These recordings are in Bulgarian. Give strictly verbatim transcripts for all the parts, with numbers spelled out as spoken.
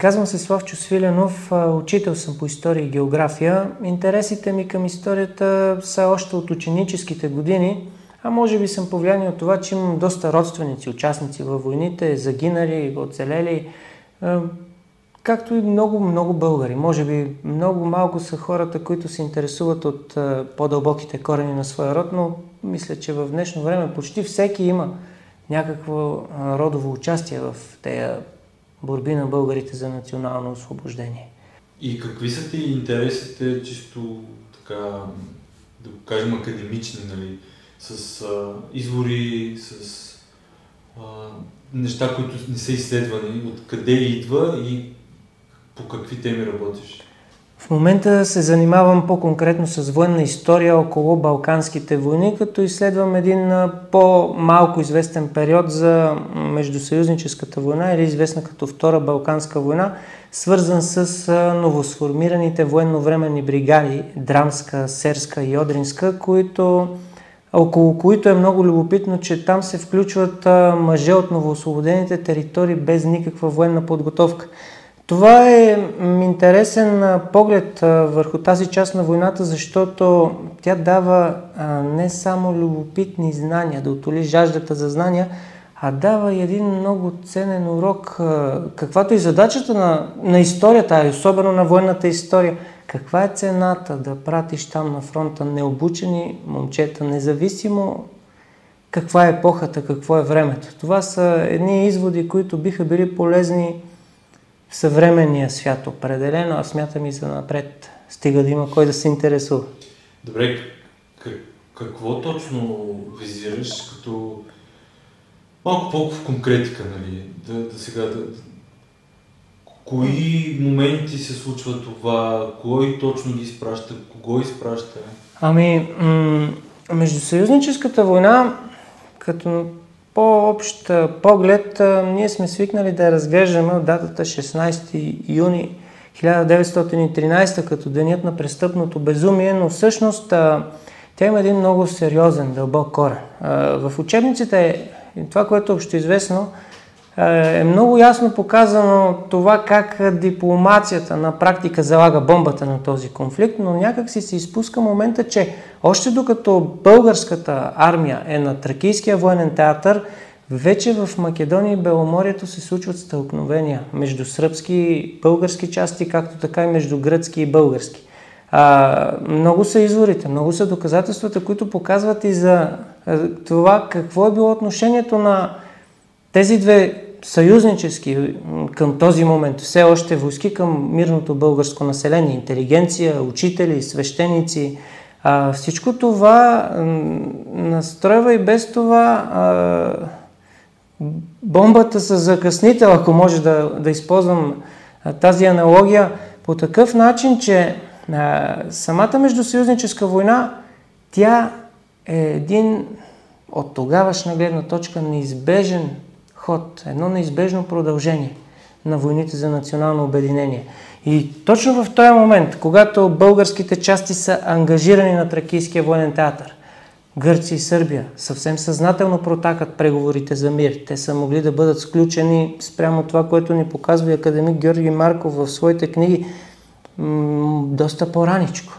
Казвам се Славчо Свиленов, учител съм по история и география. Интересите ми към историята са още от ученическите години, а може би съм повлиян от това, че имам доста родственици, участници във войните, загинали, оцелели, както и много-много българи. Може би много малко са хората, които се интересуват от по-дълбоките корени на своя род, но мисля, че в днешно време почти всеки има някакво родово участие в тези борби на българите за национално освобождение. И какви са ти интересите, чисто така, да го кажем, академични, нали? С а, извори, с а, неща, които не са изследвани, откъде идва и по какви теми работиш? В момента се занимавам по-конкретно с военна история около Балканските войни, като изследвам един по-малко известен период за Междусъюзническата война, или известна като Втора Балканска война, свързан с новосформираните военновременни бригади Драмска, Серска и Одринска, които, около които е много любопитно, че там се включват мъже от новоосвободените територии без никаква военна подготовка. Това е интересен поглед върху тази част на войната, защото тя дава не само любопитни знания, да утоли жаждата за знания, а дава един много ценен урок, каквато и задачата на, на историята, а особено на военната история. Каква е цената да пратиш там на фронта необучени момчета, независимо каква е епохата, какво е времето. Това са едни изводи, които биха били полезни в съвременния свят определено, а смятам и за напред. Стига да има кой да се интересува. Добре, какво точно визираш като малко по-в конкретика, нали? Да, да сега да... Кои моменти се случва това? Кой точно ги изпраща? Кого изпраща? Ами, м- Междусъюзническата война, като по-общ поглед, ние сме свикнали да разглеждаме от датата шестнайсети юни хиляда деветстотин и тринайсета като денят на престъпното безумие, но всъщност тя има един много сериозен, дълбок корен. В учебниците това, което е общоизвестно, е много ясно показано това как дипломацията на практика залага бомбата на този конфликт, но някак си се изпуска момента, че още докато българската армия е на Тракийския военен театър, вече в Македония и Беломорието се случват стълкновения между сръбски и български части, както така и между гръцки и български. А, много са изворите, много са доказателствата, които показват и за това какво е било отношението на тези две съюзнически към този момент, все още войски към мирното българско население, интелигенция, учители, свещеници. А, всичко това настройва и без това а, бомбата с закъснител, ако може да, да използвам а, тази аналогия, по такъв начин, че а, самата Междусъюзническа война, тя е един от тогавашна гледна точка неизбежен ход, едно неизбежно продължение на войните за национално обединение. И точно в този момент, когато българските части са ангажирани на Тракийския военен театър, Гърция и Сърбия съвсем съзнателно протакат преговорите за мир. Те са могли да бъдат сключени спрямо това, което ни показва и академик Георги Марков в своите книги, м- доста по-раничко.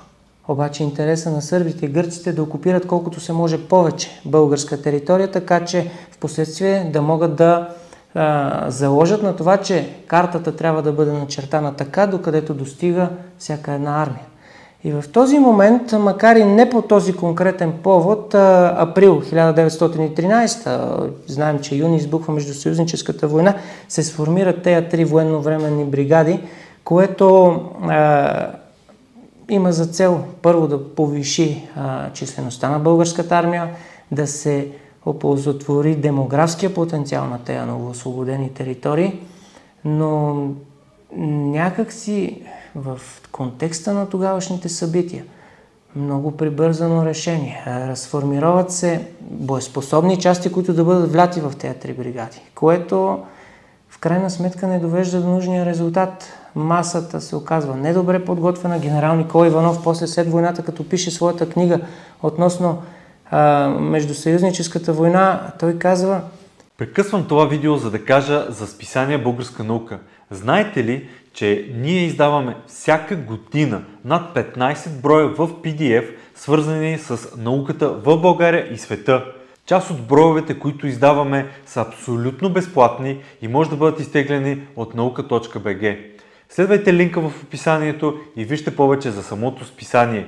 Обаче интереса на сърбите и гърците да окупират колкото се може повече българска територия, така че в последствие да могат да а, заложат на това, че картата трябва да бъде начертана така, докъдето достига всяка една армия. И в този момент, макар и не по този конкретен повод, а, април хиляда деветстотин и тринайсета, знаем, че юни избухва Междусъюзническата война, се сформират тези три военновременни бригади, което... А, има за цел първо да повиши а, числеността на българската армия, да се оползотвори демографския потенциал на тези новоосвободени територии, но някакси в контекста на тогавашните събития много прибързано решение. Разформироват се боеспособни части, които да бъдат вляти в тези три бригади, което в крайна сметка не довежда до нужния резултат. Масата се оказва недобре подготвена. Генерал Николай Иванов после след войната, като пише своята книга относно а, Междусъюзническата война, той казва: "Прекъсвам това видео, за да кажа за списание Българска наука. Знаете ли, че ние издаваме всяка година над петнайсет броя в пи ди еф, свързани с науката в България и света. Част от броевете, които издаваме, са абсолютно безплатни и може да бъдат изтеглени от наука точка бг. Следвайте линка в описанието и вижте повече за самото списание.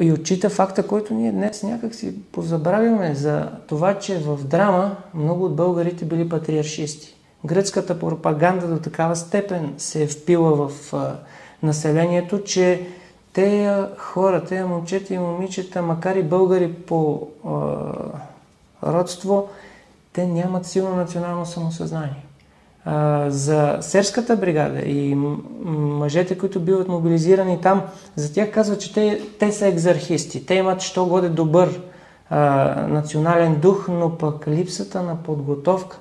И отчита факта, който ние днес някак си позабравяме за това, че в драма много от българите били патриаршисти. Гръцката пропаганда до такава степен се е впила в а, населението, че те хора, те момчета и момичета, макар и българи по а, родство, те нямат силно национално самосъзнание. А, за Серската бригада и мъжете, които биват мобилизирани там, за тях казва, че те, те са екзархисти. Те имат що годе добър а, национален дух, но пък липсата на подготовка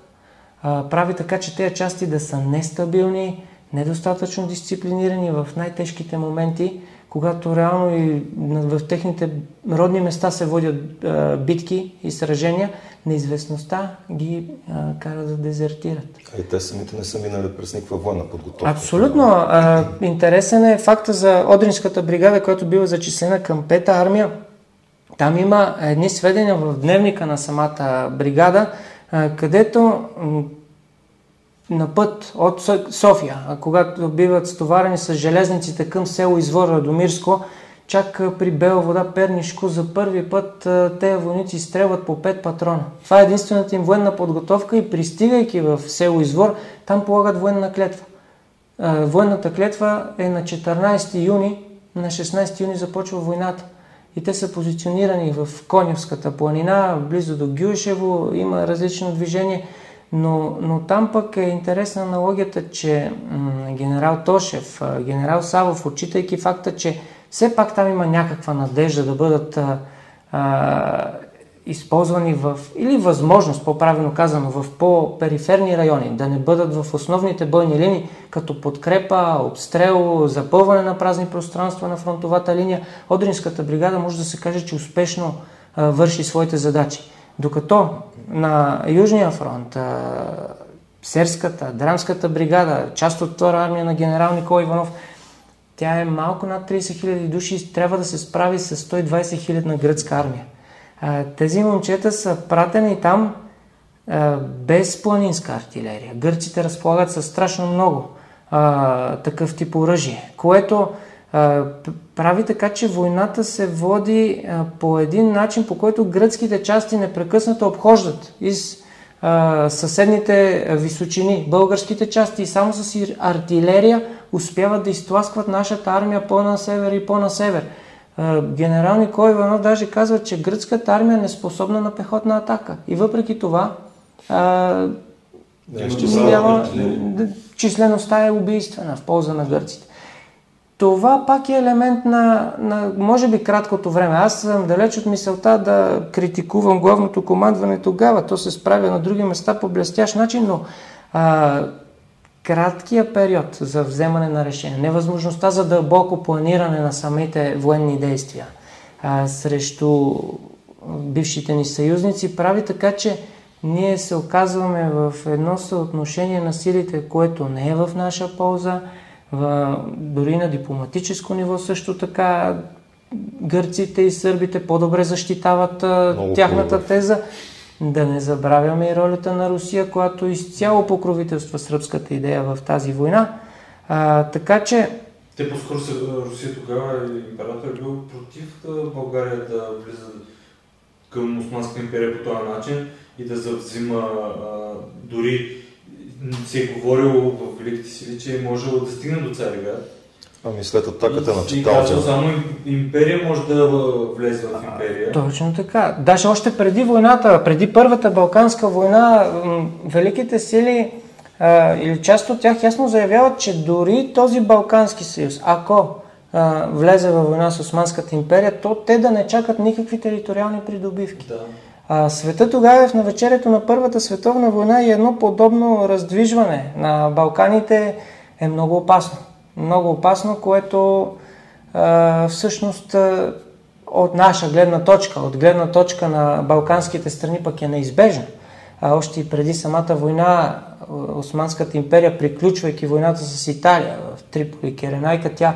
а, прави така, че тези части да са нестабилни, недостатъчно дисциплинирани в най-тежките моменти, когато реално и в техните родни места се водят а, битки и сражения, неизвестността ги а, кара да дезертират. А и те самите не са минали през никаква военна подготовка. Абсолютно. А, интересен е факта за Одринската бригада, която била зачислена към Пета армия. Там има едни сведения в дневника на самата бригада, а, където на път от София, когато биват стоварени с железниците към село Извор Радомирско, чак при Бела вода Пернишко, за първи път тези войници изстрелват по пет патрона. Това е единствената им военна подготовка и пристигайки в село Извор, там полагат военна клетва. Военната клетва е на четиринайсети юни, на шестнайсети юни започва войната. И те са позиционирани в Коневската планина, близо до Gyushevo, има различно движение. Но, но там пък е интересна аналогията, че м, генерал Тошев, генерал Савов, отчитайки факта, че все пак там има някаква надежда да бъдат а, а, използвани в, или възможност, по-правилно казано, в по-периферни райони, да не бъдат в основните бойни линии, като подкрепа, обстрел, запълване на празни пространства на фронтовата линия. Одринската бригада може да се каже, че успешно а, върши своите задачи. Докато на Южния фронт, Серската, Драмската бригада, част от Втора армия на генерал Николай Иванов, тя е малко над трийсет хиляди души и трябва да се справи с сто и двайсет хиляди на гръцка армия. Тези момчета са пратени там без планинска артилерия. Гърците разполагат със страшно много такъв тип оръжие, което прави така, че войната се води а, по един начин, по който гръцките части непрекъснато обхождат из а, съседните височини. Българските части само с артилерия успяват да изтласкват нашата армия по-на север и по-на север. А, генерал Николай Иванов даже казва, че гръцката армия не е способна на пехотна атака. И въпреки това а, няма, числеността е убийствена в полза на гърците. Това пак е елемент на, на, може би, краткото време. Аз съм далеч от мисълта да критикувам главното командване тогава. То се справя на други места по блестящ начин, но а, краткия период за вземане на решение, невъзможността за дълбоко планиране на самите военни действия а, срещу бившите ни съюзници прави така, че ние се оказваме в едно съотношение на силите, което не е в наша полза. Дори на дипломатическо ниво също така гърците и сърбите по-добре защитават много тяхната по-добре. Теза. Да не забравяме и ролята на Русия, която изцяло покровителства сръбската идея в тази война. А, така че... Те по-скоро се, Русия тогава император е бил против България да влиза към Османска империя по този начин и да завзима а, дори се е говорил в Великите сили, че е можело да стигне до Цариград. Ами след атаката на Читалджа. И само империя може да влезе в империя. А, точно така. Даже още преди войната, преди Първата Балканска война, Великите сили а, или част от тях ясно заявяват, че дори този Балкански съюз, ако а, влезе във война с Османската империя, то те да не чакат никакви териториални придобивки. Да. А, света тогава е в навечерието на Първата световна война и едно подобно раздвижване на Балканите е много опасно. Много опасно, което а, всъщност от наша гледна точка, от гледна точка на балканските страни пък е неизбежно. А още и преди самата война, Османската империя, приключвайки войната с Италия в Триполи, Керенайка, тя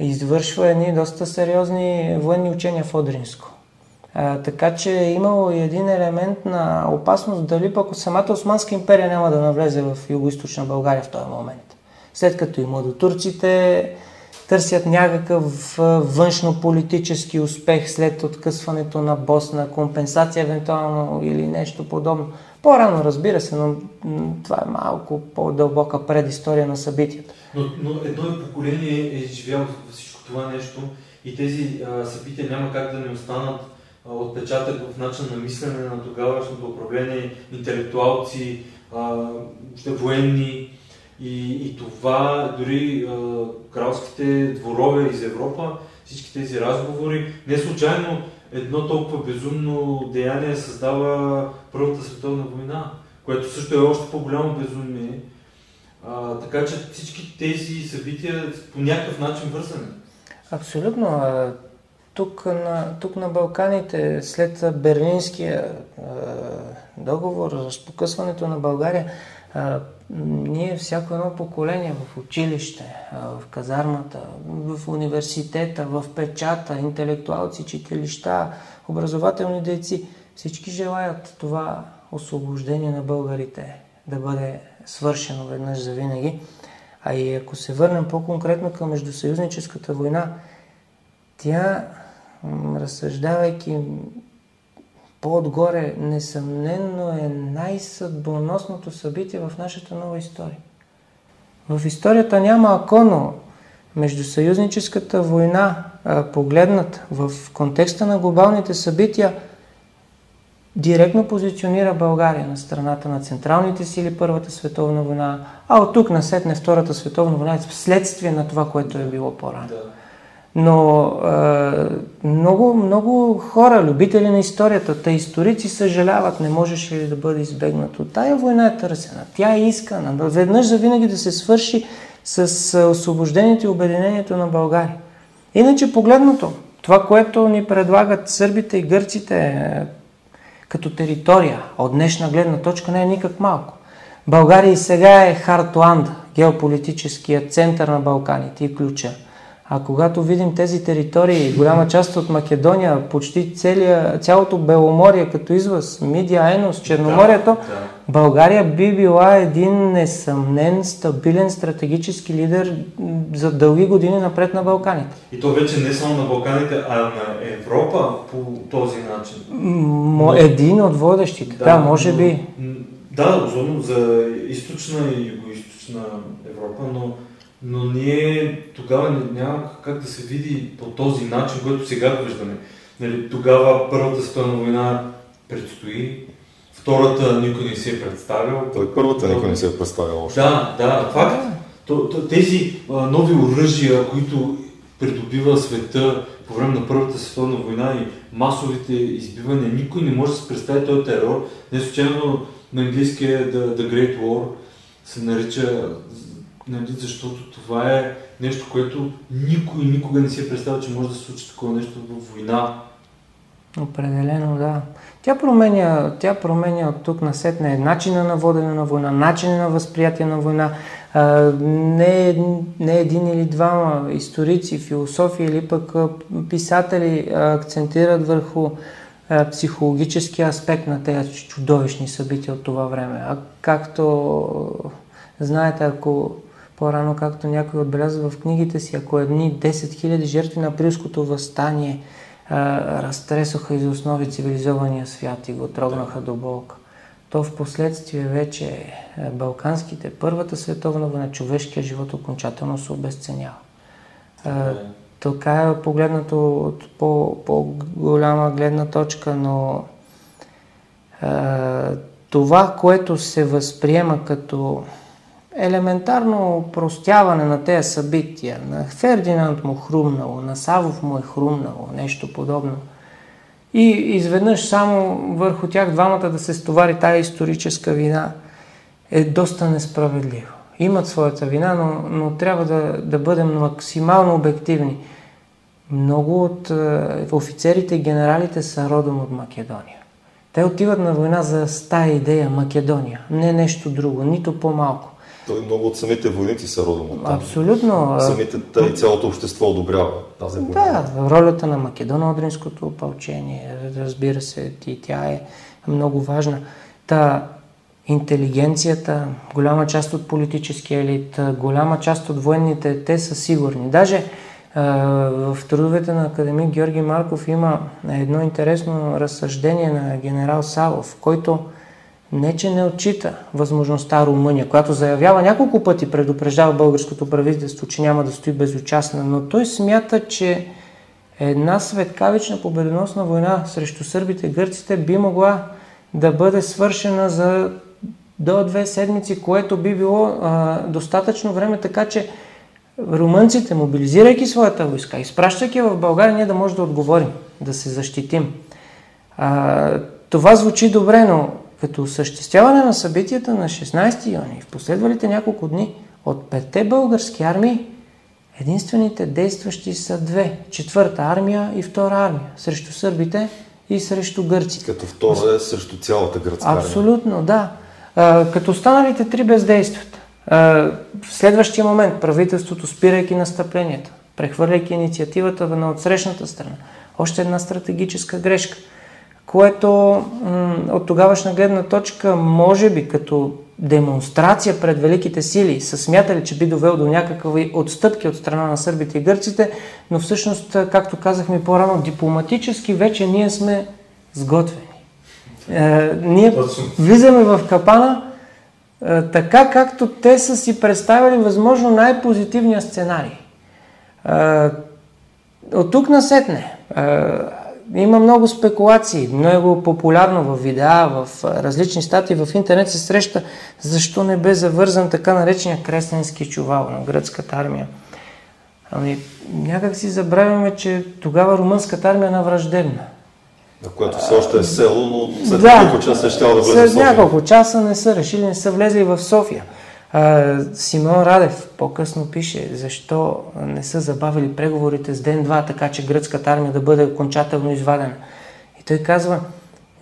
извършва едни доста сериозни военни учения в Одринско. А, така че е имало и един елемент на опасност, дали пък самата Османска империя няма да навлезе в югоизточна България в този момент. След като и младотурците търсят някакъв външно-политически успех след откъсването на Босна, компенсация евентуално или нещо подобно. По-рано, разбира се, но това е малко по-дълбока предистория на събитията. Но, но едно поколение е живяло всичко това нещо и тези а, събития няма как да не останат а, отпечатък в начин на мислене на тогавашното управление, интелектуалци, а, военни. И, и това, дори а, кралските дворове из Европа, всички тези разговори, не случайно едно толкова безумно деяние създава Първата световна война, което също е още по-голямо безумие. А, така че всички тези събития по някакъв начин вързани. Абсолютно. Тук на, тук на Балканите, след Берлинския а, договор, разпокъсването на България, а, ние всяко едно поколение в училище, в казармата, в университета, в печата, интелектуалци, читалища, образователни дейци, всички желаят това освобождение на българите да бъде свършено веднъж завинаги. А и ако се върнем по-конкретно към Междусъюзническата война, тя, разсъждавайки по-отгоре, несъмнено е най-съдбоносното събитие в нашата нова история. В историята няма ако, но Междусъюзническата война, погледната в контекста на глобалните събития, директно позиционира България на страната на централните сили Първата световна война, а от тук насетне Втората световна война е вследствие на това, което е било по-рано. Но е, много, много хора, любители на историята, те историци съжаляват, не можеше ли да бъде избегнато. Тая война е търсена, тя е искана. Веднъж завинаги да се свърши с освобождението и обединението на България. Иначе погледнато, това, което ни предлагат сърбите и гърците като територия, от днешна гледна точка не е никак малко. България и сега е Хартланд, геополитическият център на Балканите и ключа. А когато видим тези територии, голяма част от Македония, почти целия, цялото Беломорие като извъз, Мидия, Енос, Черноморието, да, да. България би била един несъмнен, стабилен стратегически лидер за дълги години напред на Балканите. И то вече не само на Балканите, а на Европа по този начин. М- един от водещите, да, да може би. Да, особено за източна и югоизточна Европа, но... Но ние тогава няма как да се види по този начин, който сега виждаме. Нали, тогава Първата световна война предстои, втората никой не се е представил. Той първата никой не се е представил още. Да, да, факт. Тези а, нови оръжия, които придобива света по време на Първата световна война и масовите избивания, никой не може да се представи този терор. Не случайно на английски е The, The Great War, се нарича, защото това е нещо, което никой никога не си е представил, че може да се случи такова нещо в война. Определено, да. Тя променя, тя променя от тук насетне начина на водене на война, начина на възприятие на война. Не, не един или двама историци, философи или пък писатели акцентират върху психологическия аспект на тези чудовищни събития от това време. А както... Знаете, ако по-рано, както някой отбелязва в книгите си, ако едни десет хиляди жертви на Априлското въстание а, разтресоха из основи цивилизования свят и го трогнаха до болка, то в последствие вече Балканските, Първата световна война, човешкия живот окончателно се обезценява. А, така е погледнато от по-голяма гледна точка, но а, това, което се възприема като елементарно опростяване на тези събития. На Фердинанд му хрумнало, на Савов му е хрумнало, нещо подобно. И изведнъж само върху тях двамата да се стовари тая историческа вина е доста несправедливо. Имат своята вина, но, но трябва да, да бъдем максимално обективни. Много от е, офицерите и генералите са родом от Македония. Те отиват на война за стая идея Македония, не нещо друго, нито по-малко. Той много от самите войници са родом от там. Абсолютно. Самите и цялото общество одобрява тази война. Да, ролята на Македоно-одrinското опълчение, разбира се, и тя е много важна. Та интелигенцията, голяма част от политическия елит, голяма част от военните, те са сигурни. Даже в трудовете на академик Георги Марков има едно интересно разсъждение на генерал Савов, който не че не отчита възможността Румъния, която заявява няколко пъти, предупреждава българското правителство, че няма да стои безучастна, но той смята, че една светкавична победоносна война срещу сърбите, гърците би могла да бъде свършена за до две седмици, което би било а, достатъчно време, така че румънците, мобилизирайки своята войска, изпращайки в България, ние да може да отговорим, да се защитим. А, това звучи добре, но като осъществяване на събитията на шестнайсети юни, в последвалите няколко дни, от петте български армии, единствените действащи са две. Четвърта армия и втора армия. Срещу сърбите и срещу гърци. Като втора е срещу цялата гръцка армия. Абсолютно, да. А, като останалите три бездействат. В следващия момент правителството, спирайки настъпленията, прехвърляйки инициативата на отсрещната страна, още една стратегическа грешка, което от тогавашна гледна точка, може би като демонстрация пред великите сили, са смятали, че би довел до някакви отстъпки от страна на сърбите и гърците, но всъщност, както казахме по-рано, дипломатически вече ние сме сготвени. Е, ние влизаме в капана така, както те са си представили възможно най-позитивния сценарий. От тук насетне има много спекулации, много популярно в видеа, в различни статии, в интернет се среща защо не бе завързан така наречения Кресненски чувал на гръцката армия. Ами, някак си забравяме, че тогава румънската армия е навраждебна. На което все още е село, но след да, няколко часа ще трябва да влезе в София. След няколко часа не са решили, не са влезли в София. А, Симеон Радев по-късно пише, защо не са забавили преговорите с ден-два, така че гръцката армия да бъде окончателно извадена. И той казва,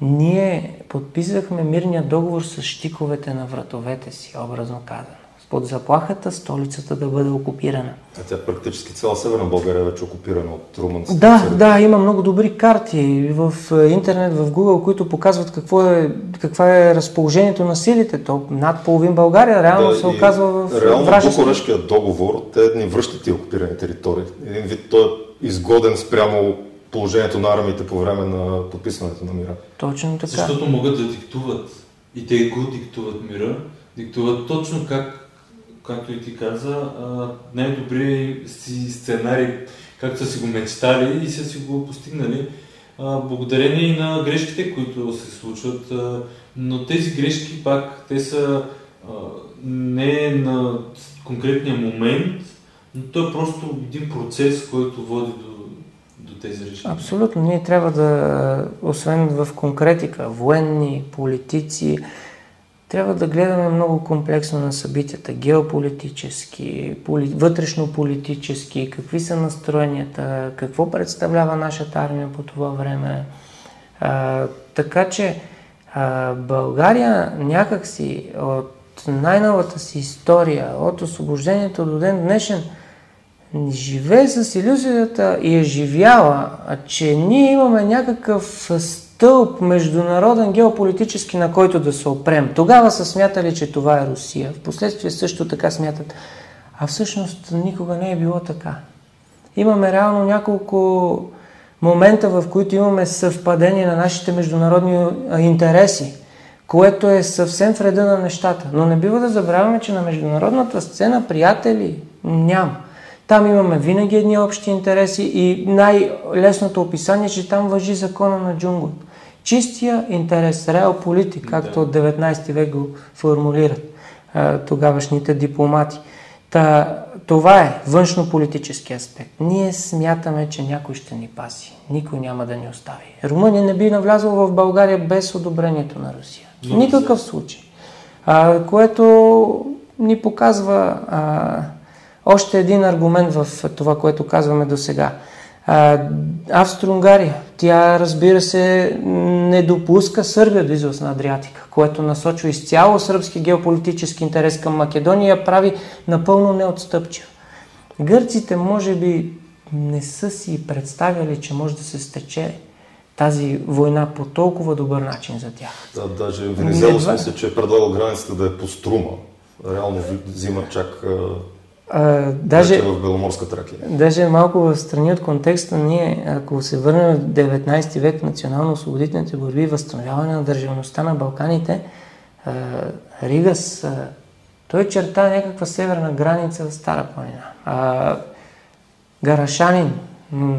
ние подписахме мирния договор с щиковете на вратовете си, образно казано. Под заплахата столицата да бъде окупирана. А тя практически цяла Северна България е вече окупирана от румънците. Да, цели. Да, има много добри карти в интернет, в Google, които показват какво е, каква е разположението на силите. То над половин България реално да, се оказва в реално вражество. Букурешкия договор, те ни връщат тия окупирани територии. Един вид той е изгоден спрямо положението на армиите по време на подписването на мира. Точно така. Защото могат да диктуват и те го диктуват мира, диктуват точно как както и ти каза, най-добри сценарии, както са си го мечтали и са си го постигнали, благодарение и на грешките, които се случват. Но тези грешки пак, те са не на конкретния момент, но то е просто един процес, който води до, до тези решения. Абсолютно. Ние трябва да, освен в конкретика, военни, политици, трябва да гледаме много комплексно на събитията, геополитически, поли... вътрешнополитически, какви са настроенията, какво представлява нашата армия по това време. А, така че а, България някакси от най-новата си история, от освобождението до ден днешен, живее с илюзията и е живяла, че ние имаме някакъв стълб международен геополитически, на който да се опрем. Тогава са смятали, че това е Русия. Впоследствие също така смятат. А всъщност никога не е било така. Имаме реално няколко момента, в които имаме съвпадение на нашите международни интереси, което е съвсем в реда на нещата. Но не бива да забравяме, че на международната сцена приятели няма. Там имаме винаги едни общи интереси и най-лесното описание, че там важи закона на джунглата. Чистия интерес, реал политик, както от деветнайсети век го формулират. а, тогавашните дипломати. Та, това е външно-политически аспект. Ние смятаме, че някой ще ни пази. Никой няма да ни остави. Румъния не би навлязла в България без одобрението на Русия. В никакъв случай. А, което ни показва а, още един аргумент в това, което казваме досега. А, Австро-Унгария, тя разбира се не допуска Сърбия до излъз на Адриатика, което насочва изцяло сръбски геополитически интерес към Македония, прави напълно неотстъпчив. Гърците може би не са си представяли, че може да се стече тази война по толкова добър начин за тях. Да, даже Венизелос Недва... мисля, че е предлагал границата да е по Струма. Реално взимат чак... А, даже, в Беломорска Тракия. Даже малко в страни от контекста, ние, ако се върнем в деветнайсети век, национално-освободителните борби, възстановяване на държавността на Балканите, а, Ригас, а, той черта някаква северна граница в Стара планина. А, Гарашанин,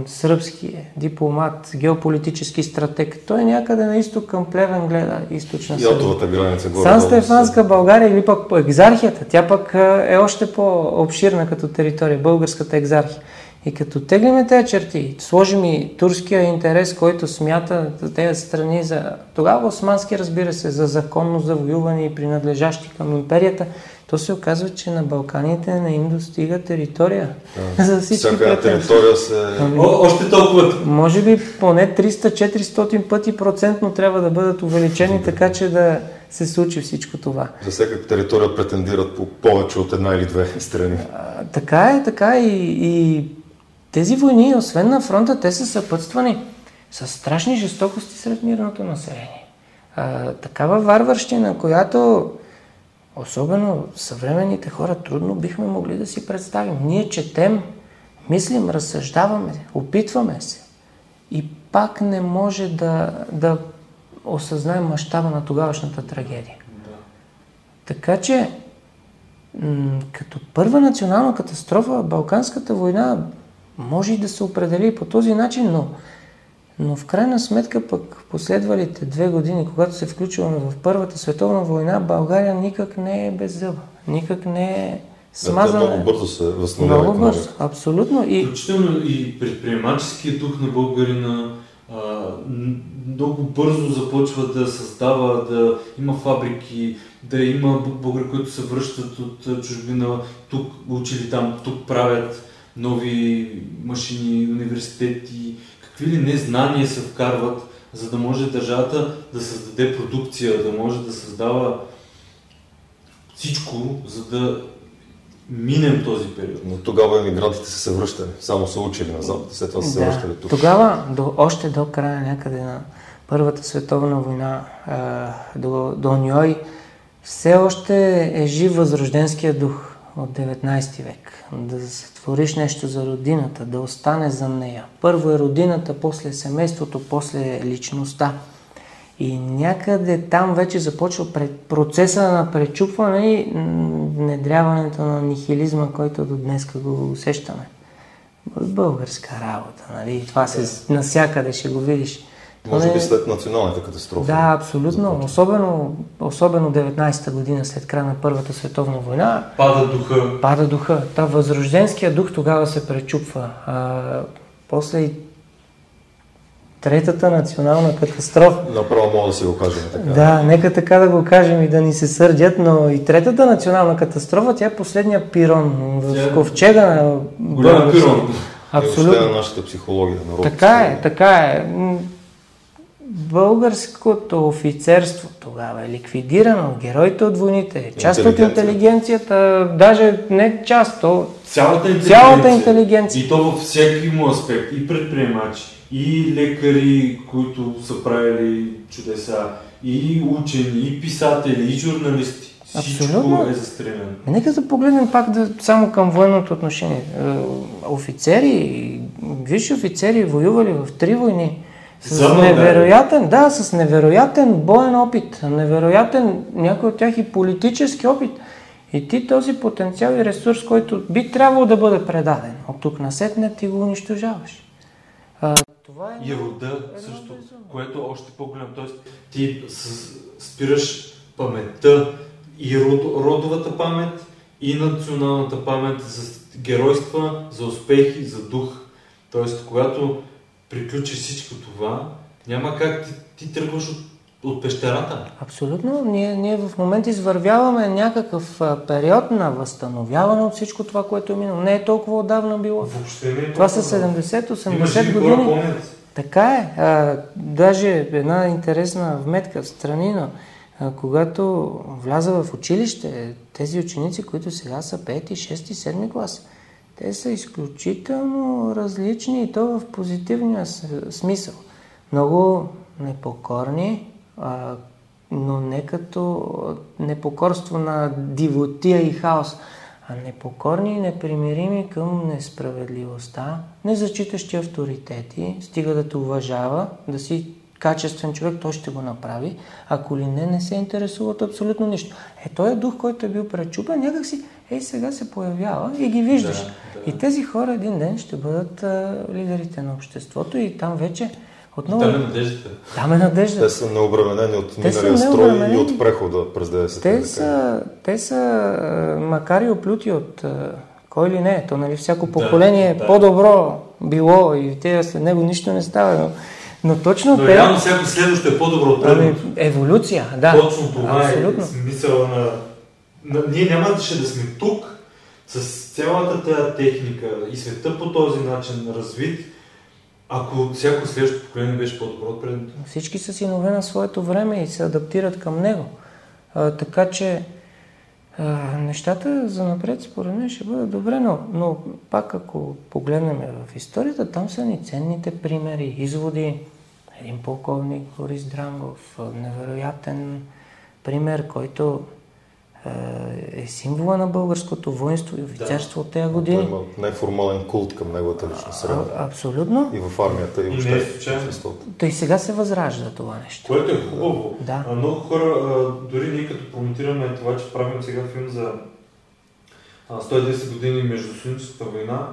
сръбски дипломат, геополитически стратег, той някъде на изток към Плевен гледа източна Сърбия. Сан-Стефанска България или пък екзархията, тя пък е още по-обширна като територия, българската екзархия. И като теглиме тези черти, сложим и турския интерес, който смята тези страни за тогава османски, разбира се, за законно завоювани и принадлежащи към империята, то се оказва, че на Балканите не им достига територия. Да. За всички всяка територия се... Ами, О, още толкова... Може би поне триста до четиристотин пъти процентно трябва да бъдат увеличени, така че да се случи всичко това. За всяка територия претендират по повече от една или две страни. А, така е, така и, и тези войни, освен на фронта, те са съпътствани с страшни жестокости сред мирното население. А, такава варварщина, която... Особено съвременните хора трудно бихме могли да си представим. Ние четем, мислим, разсъждаваме, опитваме се и пак не може да, да осъзнаем мащаба на тогавашната трагедия. Да. Така че, м- като първа национална катастрофа, Балканската война може и да се определи по този начин, но, но в крайна сметка пък последвалите две години, когато се включваме в Първата световна война, България никак не е без зъба, никак не е смазана. Да, много бързо се възстановява. Много бързо, абсолютно. И... Включително и предприемаческият дух на българина а, много бързо започва да създава, да има фабрики, да има българи, които се връщат от чужбина, тук учили там, тук правят нови машини, университети. Какви ли незнания се вкарват, за да може държавата да създаде продукция, да може да създава всичко, за да минем този период. Но тогава емигрантите са се връщали, само са учили назад, след това са се да. връщали тук. Тогава, до, още до края някъде на Първата световна война, до, до Ньой, все още е жив възрожденския дух от деветнайсети век. Да сътвориш нещо за родината, да остане за нея. Първо е родината, после семейството, после личността. И някъде там вече започва процеса на пречупване и внедряването на нихилизма, който до днеска го усещаме. Българска работа, нали? Това се насякъде ще го видиш. Може би след националната катастрофа. Да, абсолютно. Особено, особено деветнайсета година, след края на Първата световна война. Пада духа. Пада духа. Та възрожденския дух тогава се пречупва. А, после и третата национална катастрофа. Направо мога да си го кажем така. Да, нека така да го кажем и да ни се сърдят, но и третата национална катастрофа, тя е последния пирон. В ковчега на... Голям пирон. Абсолютно. Е на нашата психология. Народ, така е, така е. Българското офицерство тогава е ликвидирано, героите от войните, част от интелигенцията, даже не част, то цялата интелигенция. Цялата интелигенция. И то във всеки му аспект, и предприемачи, и лекари, които са правили чудеса, и учени, и писатели, и журналисти. Абсолютно. Всичко е застрелено. Нека да погледнем пак да, само към военното отношение. Офицери, висши офицери воювали в три войни. С невероятен, да, с невероятен боен опит, невероятен някой от тях и политически опит. И ти този потенциал и ресурс, който би трябвало да бъде предаден, от тук насетне ти го унищожаваш. А, това е... И рода също, което още по-голям, т.е. ти спираш паметта и родовата памет, и националната памет за геройства, за успехи, за дух. Тоест, когато приключиш всичко това, няма как ти, ти тръгваш от, от пещерата. Абсолютно. Ние, ние в момента извървяваме някакъв период на възстановяване от всичко това, което е минало. Не е толкова отдавна било. Въобще не е. Това са седемдесет-осемдесет години. Хора, така е. А, даже една интересна вметка в странина. Когато вляза в училище, тези ученици, които сега са пети, шести, седми клас, те са изключително различни и то в позитивния смисъл. Много непокорни, а, но не като непокорство на дивотия и хаос, а непокорни и непримирими към несправедливостта, незачитащи авторитети, стига да те уважава, да си качествен човек, той ще го направи, ако ли не, не се интересуват абсолютно нищо. Е, той е дух, който е бил пречупен, някак си, ей, сега се появява и ги виждаш. Да, да. И тези хора един ден ще бъдат а, лидерите на обществото и там вече отново... Там е надеждата. Там е надеждата. Те са необременени от миналия строй и от прехода през деветдесетте. Те са, те са макар и оплюти от а, кой ли не, то нали всяко поколение да, да. По-добро било и те след него нищо не става, но... Но точно... Но реално всяко следващо е по-добро от предното. Еволюция, да. Точно това абсолютно. Е смисъла на... Ние нямаше да сме тук с цялата тази техника и света по този начин развит, ако всяко следващо поколение беше по-добро от предното. Всички са синове на своето време и се адаптират към него. А, така че а, нещата за напред според мен ще бъдат добре, но, но пак ако погледнем в историята, там са ни ценните примери, изводи. Един полковник Борис Дрангов, невероятен пример, който е, е символа на българското воинство и офицерство да. От тези години. Той има неформален култ към неговата лична среда. Абсолютно. И в армията, и въобще в обществото. То и сега се възражда това нещо. Което е хубаво. Да. Много хора, дори ние като промотираме това, че правим сега филм за сто и десет години Мезгдусузническата война,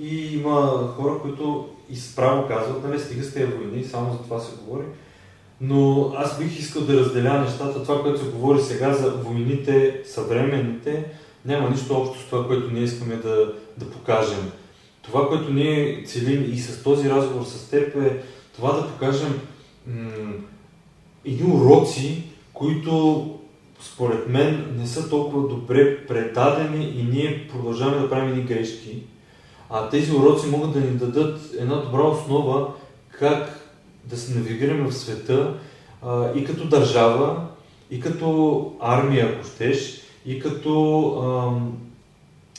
и има хора, които изправо казват, нали, стига с тези войни, само за това се говори. Но аз бих искал да разделя нещата, това, което се говори сега за войните, съвременните, няма нищо общо с това, което ние искаме да, да покажем. Това, което ние целим и с този разговор с теб е това да покажем м- едни уроци, които според мен не са толкова добре предадени и ние продължаваме да правим едни грешки. А тези уроци могат да ни дадат една добра основа как да се навигираме в света а, и като държава, и като армия, ако щеш, и като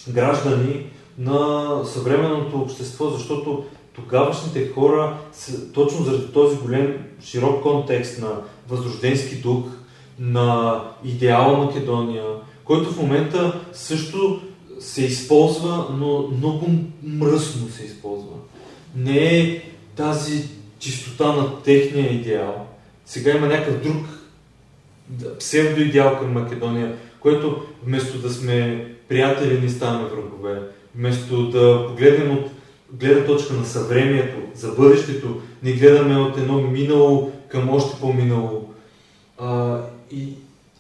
а, граждани на съвременното общество, защото тогавашните хора, точно заради този голям широк контекст на възрожденски дух, на идеала Македония, който в момента също се използва, но много мръсно се използва. Не е тази чистота на техния идеал. Сега има някакъв друг псевдоидеал към Македония, което вместо да сме приятели, ни ставаме врагове. Вместо да погледнем от гледна точка на съвремието, за бъдещето, ни гледаме от едно минало към още по-минало. А, и,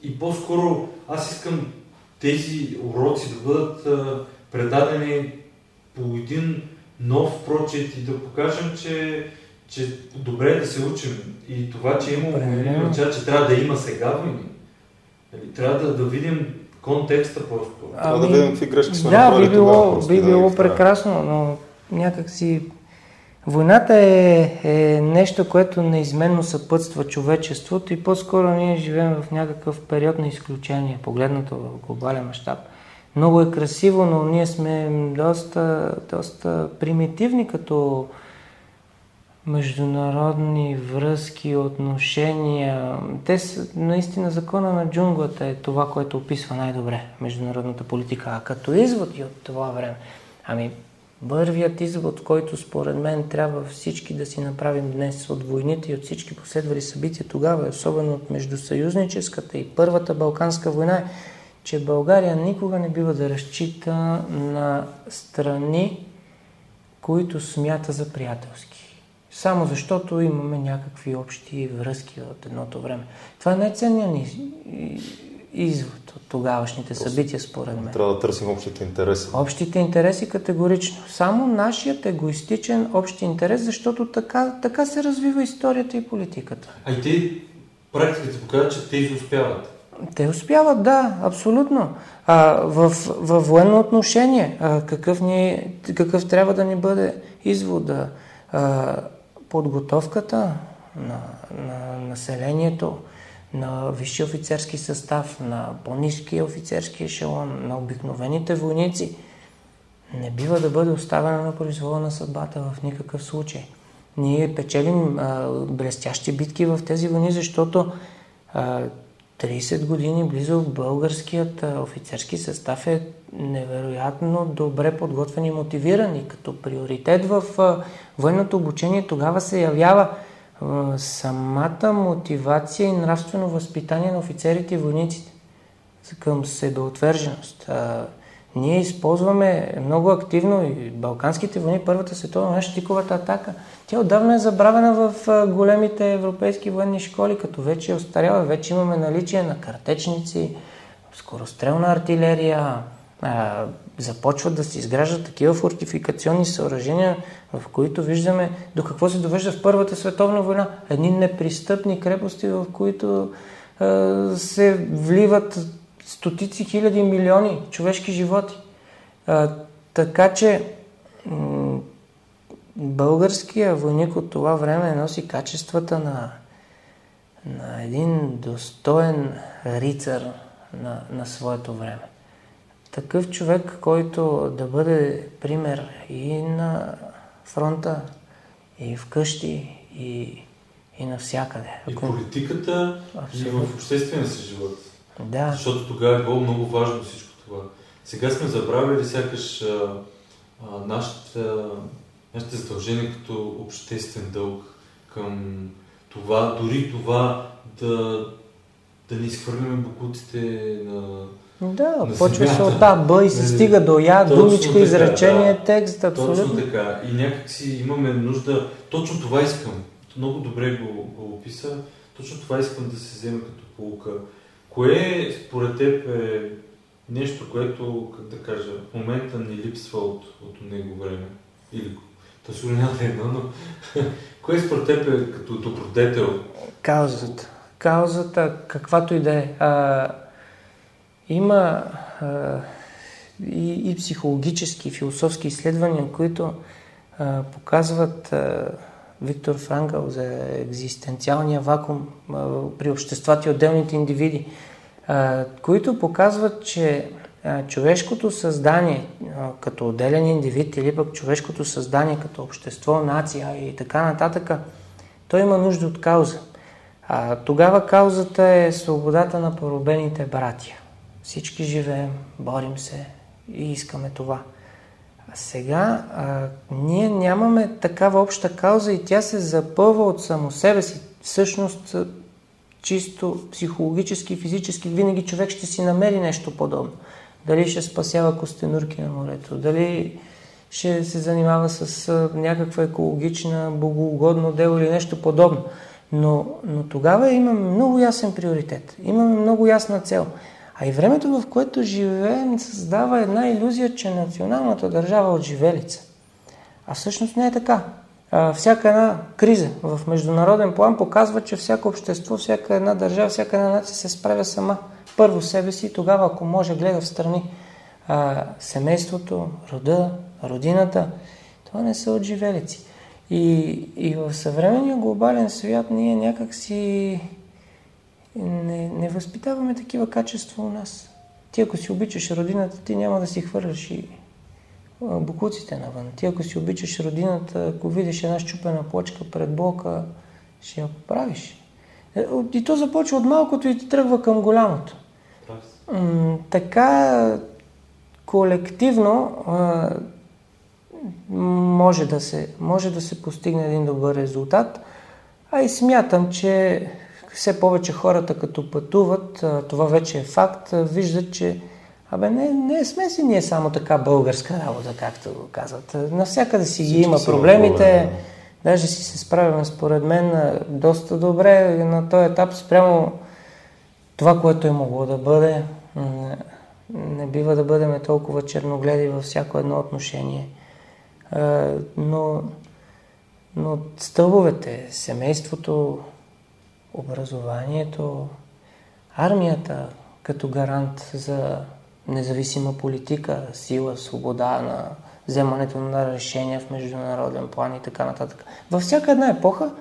и по-скоро аз искам тези уроци да бъдат а, предадени по един нов прочит и да покажем, че, че добре е да се учим. И това, че има войни, означава, че трябва да има сега войни. Трябва да, да видим контекста просто. Трябва да видим какви грешки сме направили. Да, би било, тогава, би било да прекрасно, но някак си... Войната е, е нещо, което неизменно съпътства човечеството и по-скоро ние живеем в някакъв период на изключение, погледнато в глобален мащаб. Много е красиво, но ние сме доста, доста примитивни като международни връзки, отношения. Те са, наистина закона на джунглата е това, което описва най-добре международната политика, а като извод и от това време. Ами, първият извод, който според мен трябва всички да си направим днес от войните и от всички последвали събития тогава, особено от Междусъюзническата и Първата Балканска война, е, че България никога не бива да разчита на страни, които смята за приятелски. Само защото имаме някакви общи връзки от едното време. Това е най-ценният ни извод от тогавашните събития, според мен. Трябва да търсим общите интереси. Общите интереси категорично. Само нашият егоистичен общи интерес, защото така, така се развива историята и политиката. А и те практиките показват, че те изуспяват. Те успяват, да, абсолютно. А, в, в военно отношение, а, какъв, ни, какъв трябва да ни бъде извода? А, подготовката на, на населението, на висши офицерски състав, на по-ниския офицерски ешелон, на обикновените войници, не бива да бъде оставена на произвола на съдбата в никакъв случай. Ние печелим а, блестящи битки в тези войни, защото а, трийсет години близо българският офицерски състав е невероятно добре подготвен и мотивиран и като приоритет в военното обучение тогава се явява самата мотивация и нравствено възпитание на офицерите и войниците към себеотвърженост. Ние използваме много активно и Балканските войни, Първата световна, Щиковата атака. Тя отдавна е забравена в големите европейски военни школи, като вече е остаряла. Вече имаме наличие на картечници, скорострелна артилерия. Започват да се изграждат такива фортификационни съоръжения, в които виждаме до какво се довежда в Първата световна война. Едни непристъпни крепости, в които се вливат стотици хиляди милиони човешки животи. А, така че м- българския войник от това време носи качествата на, на един достоен рицар на, на своето време. Такъв човек, който да бъде пример и на фронта, и вкъщи, и, и навсякъде. И политиката, и в обществения си живот. Да. Защото тогава е било много важно всичко това. Сега сме забравили сякаш а, а, нашата, нашите задължения като обществен дълг към това, дори това да, да не изхвърляме бокуците на да, на почва се от А, Б и се стига до Я, думичка, изречение, да, текст, абсолютно. Точно така. И някак си имаме нужда, точно това искам, много добре го, го описа, точно това искам да се вземе като поука. Кое според теб е нещо, което, как да кажа, в момента ни липсва от, от него време? Или да се уринята едно, но кое според теб е като добродетел? Каузата. Каузата, каквато и да е. А, има а, и, и психологически, и философски изследвания, които а, показват а, Виктор Франкъл за екзистенциалния вакуум а, при обществата и отделните индивиди, а, които показват, че а, човешкото създание а, като отделен индивид или пък човешкото създание като общество, нация и така нататък, той има нужда от кауза. А, тогава каузата е свободата на поробените братия. Всички живеем, борим се и искаме това. Сега а, ние нямаме такава обща кауза и тя се запълва от само себе си. Всъщност, чисто психологически и физически, винаги човек ще си намери нещо подобно. Дали ще спасява костенурки на морето, дали ще се занимава с а, някаква екологична, богоугодно дело или нещо подобно. Но, но тогава имаме много ясен приоритет, имаме много ясна цел. А и времето, в което живеем, създава една илюзия, че националната държава е отживелица. А всъщност не е така. А, всяка една криза в международен план показва, че всяко общество, всяка една държава, всяка една нация се справя сама. Първо себе си, тогава, ако може, гледа в страни а, семейството, рода, родината. Това не са отживелици. И, и в съвременния глобален свят ние някак си Не, не възпитаваме такива качества у нас. Ти ако си обичаш родината, ти няма да си хвърляш и бокуците навън. Ти ако си обичаш родината, ако видиш една счупена плочка пред блока, ще я поправиш. И то започва от малкото и тръгва към голямото. М- така колективно а, може, да се, може да се постигне един добър резултат. А и смятам, че все повече хората, като пътуват, това вече е факт, виждат, че абе, не, не сме си ние само така българска работа, както го казват. Навсякъде си ги има проблемите, даже си се справяме, според мен, доста добре на този етап спрямо това, което е могло да бъде, не бива да бъдем толкова черногледи във всяко едно отношение. Но, но стълбовете, семейството, образованието, армията като гарант за независима политика, сила, свобода на вземането на решения в международен план и така нататък. Във всяка една епоха,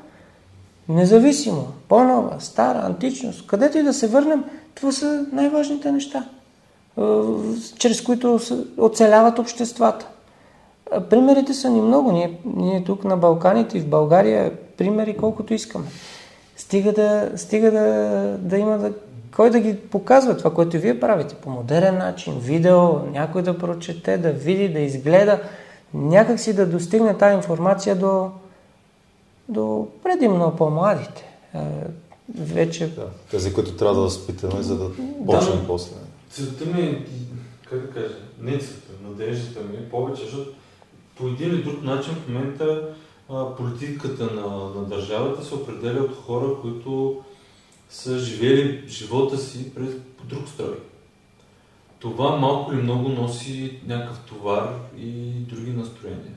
независимо, по-нова, стара, античност, където и да се върнем, това са най-важните неща, чрез които оцеляват обществата. Примерите са ни много. Ние, ние тук на Балканите и в България примери колкото искаме. Стига да, стига да, да има да, кой да ги показва това, което вие правите по модерен начин, видео, някой да прочете, да види, да изгледа, някак си да достигне тази информация до, до предимно по-младите. Вече... Да, тези, които трябва да възпитаме, за да почнем да, после. Целта ми е, как да кажа, не целта, надеждата ми е повече, защото по един или друг начин в момента политиката на, на държавата се определя от хора, които са живели живота си през друг строй. Това малко или много носи някакъв товар и други настроения.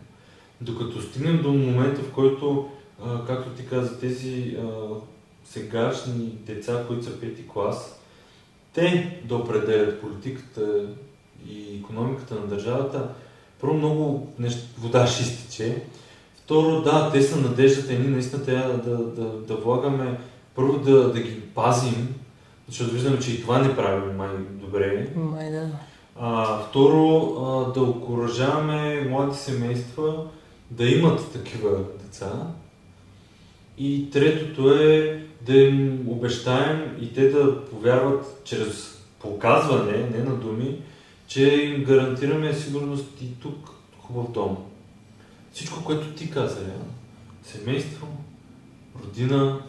Докато стигнем до момента, в който, а, както ти каза, тези а, сегашни деца, които са пети клас, те да определят политиката и икономиката на държавата, първо много неща, вода ще изтече. Второ, да, те са надеждата и ние наистина трябва да, да, да, да влагаме, първо да, да ги пазим, защото виждаме, че и това не правим май добре. Май да. А, второ, а, да окуражаваме млади семейства да имат такива деца. И третото е да им обещаем и те да повярват чрез показване, не на думи, че им гарантираме сигурност и тук, хубав дом. Всичко, което ти каза, семейство, родина,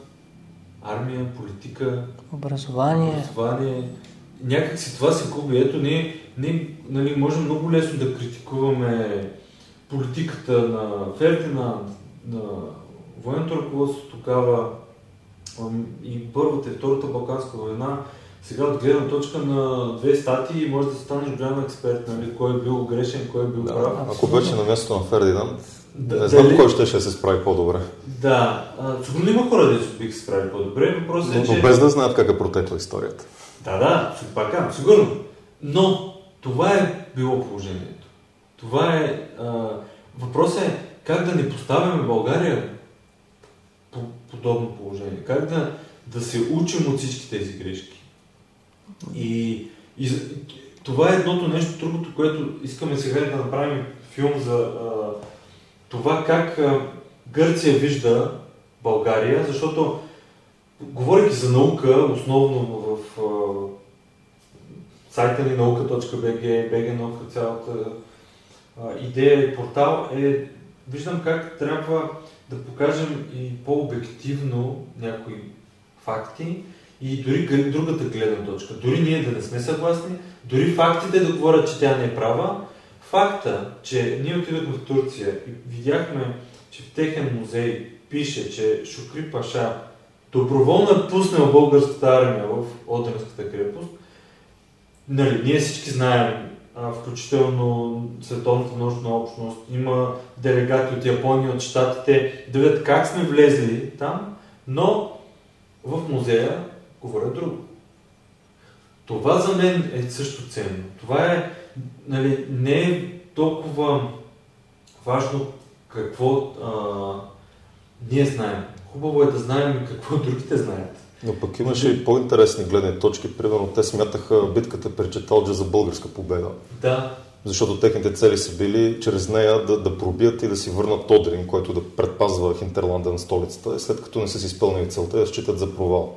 армия, политика, образование. образование. Някак си това се губи. Ето, ние, ние нали, можем много лесно да критикуваме политиката на Фердинанд, на военното ръководство тогава и Първата и Втората Балканска война. Сега от гледна точка на две статии може да станеш голям експерт, нали? Кой е бил грешен, кой е бил да, прав. Ако беше на мястото на Фердинанд, да, не знам дали... кой ще, ще се справи по-добре. Да, сигурно има хора, дето бих се справи по-добре, въпросът е, но, че... Но без да знаят как е протекла историята. Да, да, пак, сигурно. Но това е било положението. Това е... А... Въпросът е как да не поставяме България по подобно положение. Как да, да се учим от всички тези грешки. И, и това е едното нещо, другото, което искаме сега да направим филм за а, това как а, Гърция вижда България, защото говорейки за наука, основно в а, сайта ни наука точка бе же, бе же наука, цялата а, идея и портал е, виждам как трябва да покажем и по-обективно някои факти, и дори другата гледна точка. Дори ние да не сме съгласни, дори фактите да говорят, че тя не е права. Факта, че ние отидохме в Турция и видяхме, че в техен музей пише, че Шукри Паша доброволно е пуснал българската армия в Одринската крепост. Нали, ние всички знаем, включително Световната нощна общност, има делегати от Япония, от щатите, да видят как сме влезли там, но в музея говоря друго. Това за мен е също ценно. Това е, нали, не е толкова важно какво а, ние знаем. Хубаво е да знаем какво другите знаят. Но пък имаше и по-интересни гледни точки. Примерно те смятаха битката при Чаталджа за българска победа. Да. Защото техните цели са били чрез нея да, да пробият и да си върнат Одрин, който да предпазва Хинтерланда на столицата, след като не са си изпълнили целта, да считат за провал.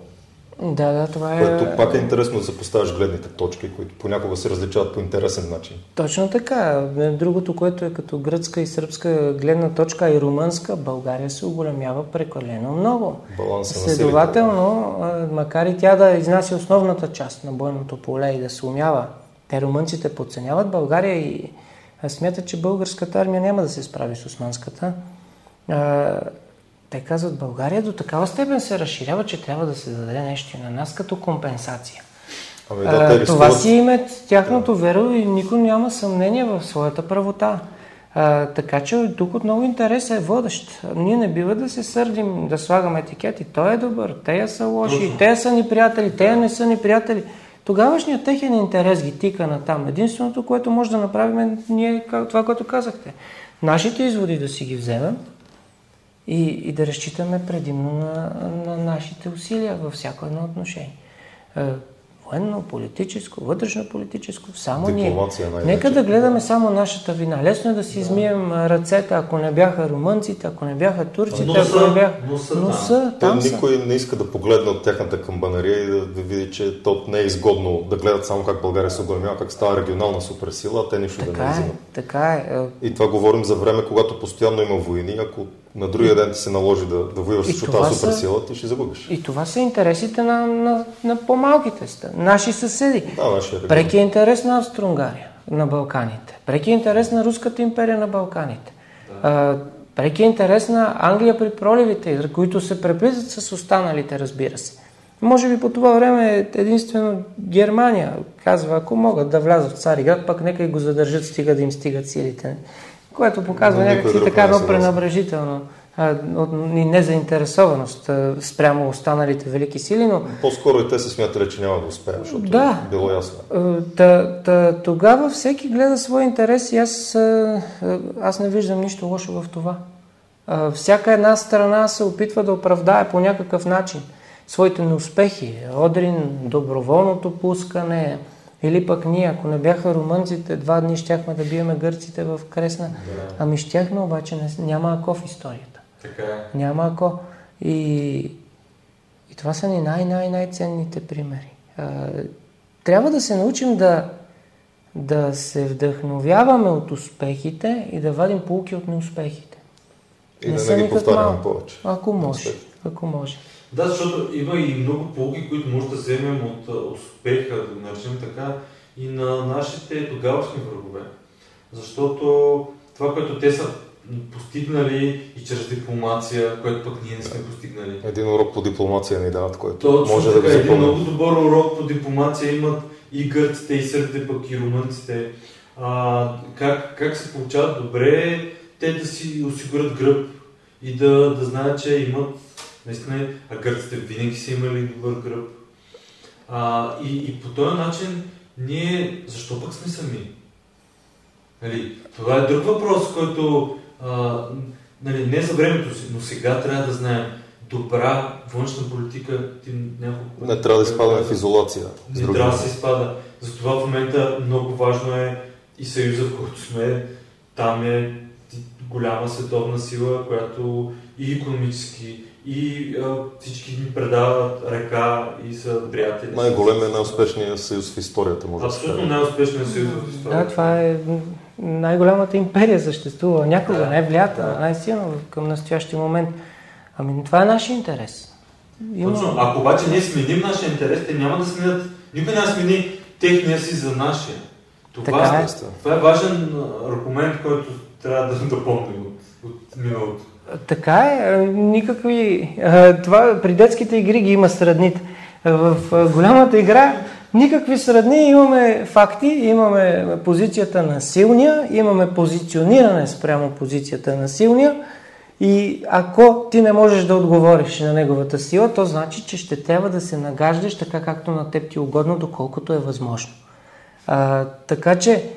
Да, да, това е... Което пак е интересно да съпоставяш гледните точки, които понякога се различават по интересен начин. Точно така. Другото, което е като гръцка и сръбска гледна точка и румънска, България се оголемява прекалено много. Баланса на следователно, макар и тя да изнася основната част на бойното поле и да се умява, те румънците подценяват България и смятат, че българската армия няма да се справи с османската. Те казват, България до такава степен се разширява, че трябва да се даде нещо на нас като компенсация. Ами да, а, това си им е тяхното веро и никой няма съмнение в своята правота. А, така че тук отново интересът е водещ. Ние не бива да се сърдим, да слагаме етикети. Той е добър, тея са лоши, тея са ни приятели, тея не са ни приятели. Тогавашният техен интерес ги тика на там. Единственото, което може да направим е ние, това, което казахте. Нашите изводи да си ги вземем и, и да разчитаме предимно на, на нашите усилия във всяко едно отношение. Военно, политическо, вътрешно политическо, само дипломация, ние. Най-вече. Нека да гледаме само нашата вина. Лесно е да си да. измием ръцете, ако не бяха румънците, ако не бяха турците, носа, ако не бяха... Носа, носа, да. там Никой не иска да погледне от тяхната камбанария и да, да види, че то не е изгодно да гледат само как България се оголемява, как става регионална суперсила, а те нищо така да не взимат. Така е. И това говорим за време, когато постоянно има войни. Ако на другия ден ти се наложи да, да воюваш срещу тази суперсила, ти ще загубиш. И това са интересите на, на, на по-малките страни. Наши съседи. Да, преки е интерес на Австро-Унгария на Балканите. Преки е интерес на Руската империя на Балканите. Да. Преки е интерес на Англия при проливите, които се преплизат с останалите, разбира се. Може би по това време единствено Германия казва, ако могат да влязат в Цариград, пък нека и го задържат, стига да им стигат силите. Което показва някакси така едно пренабрежително и незаинтересованост спрямо останалите велики сили, но... По-скоро и те се смятали, че няма да успеят, защото да, било ясно. Да, да, тогава всеки гледа свой интерес и аз, аз не виждам нищо лошо в това. Всяка една страна се опитва да оправдае по някакъв начин своите неуспехи. Одрин, доброволното пускане... Или пък ние, ако не бяха румънците, два дни щяхме да биеме гърците в Кресна. Да. Ами щяхме, обаче не, няма ако в историята. Така е. Няма ако. И, и това са ни най-най-най-ценните примери. А, трябва да се научим да, да се вдъхновяваме от успехите и да вадим поуки от неуспехите. И не да са не ги повторяме повече. Ако може. Ако може. Да, защото има и много полки, които може да вземем от успеха, да го наречем така, и на нашите тогавашни врагове. Защото това, което те са постигнали и чрез дипломация, което пък ние не сме постигнали. Един урок по дипломация ни дават, който точно може така, да го запомним. Много добър урок по дипломация имат и гърците, и сърдите, пък и румънците. А, как, как се получават добре те да си осигурят гръб и да, да знаят, че имат наистина, а гърците винаги са имали добър гръб. А, и, и по този начин ние, защо пък сме сами? Нали, това е друг въпрос, който а, нали, не за времето си, но сега трябва да знаем добра външна политика. Ти няколко... Не трябва да изпадаме в изолация. Не другим. трябва да се изпада. Затова в момента много важно е и съюза, в който сме. Там е голяма световна сила, която и икономически, и а, всички ни предават ръка и са приятели. Най-големият, най-успешният съюз в историята, може да се каже. Абсолютно най-успешният съюз в историята. Да, това е най-голямата империя съществува някога, да, най-влията, да. най-силна към настоящия момент. Ами това е нашия интерес. Има... Точно, ако обаче ние сменим нашия интерес, те няма да сменят, никой не смени техния си за нашия. Това, така е. Това е важен аргумент, който трябва да допомним от, от миналото. Така е, никакви... Това при детските игри ги има средните. В голямата игра никакви средни, имаме факти, имаме позицията на силния, имаме позициониране спрямо позицията на силния и ако ти не можеш да отговориш на неговата сила, то значи, че ще трябва да се нагаждаш така, както на теб ти угодно, доколкото е възможно. А, така че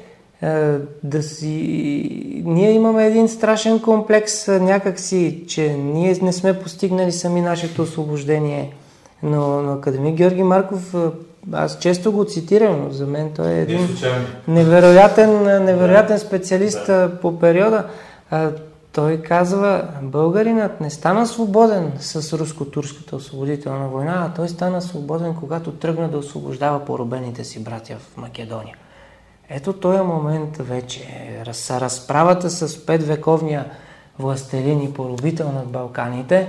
да си... Ние имаме един страшен комплекс някакси, че ние не сме постигнали сами нашето освобождение. Но, но академик Георги Марков, аз често го цитирам, за мен той е един невероятен, невероятен специалист да. по периода. Той казва, българинът не стана свободен с руско-турската освободителна война, а той стана свободен, когато тръгна да освобождава поробените си братя в Македония. Ето този момент вече са разправата с петвековния властелин и поробител над Балканите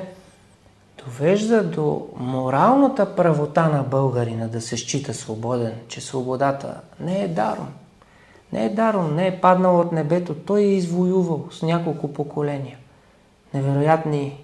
довежда до моралната правота на българина да се счита свободен, че свободата не е даром. Не е даром, не е паднал от небето, той е извоювал с няколко поколения. Невероятни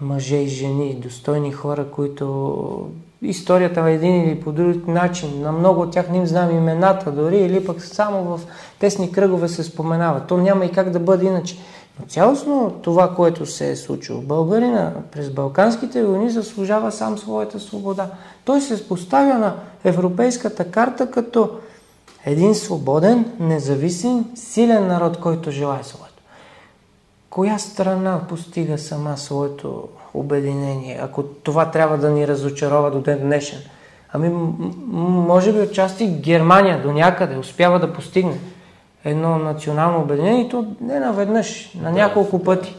мъже и жени, достойни хора, които историята на един или по друг начин, на много от тях не им знаем имената дори, или пък само в тесни кръгове се споменава. То няма и как да бъде иначе. Но цялостно това, което се е случило, българина през Балканските войни заслужава сам своята свобода. Той се поставя на европейската карта като един свободен, независим, силен народ, който желае своето. Коя страна постига сама своето обединение, ако това трябва да ни разочарова до ден днешен? Ами, може би отчасти Германия до някъде успява да постигне едно национално обединение, и то не наведнъж, на няколко пъти.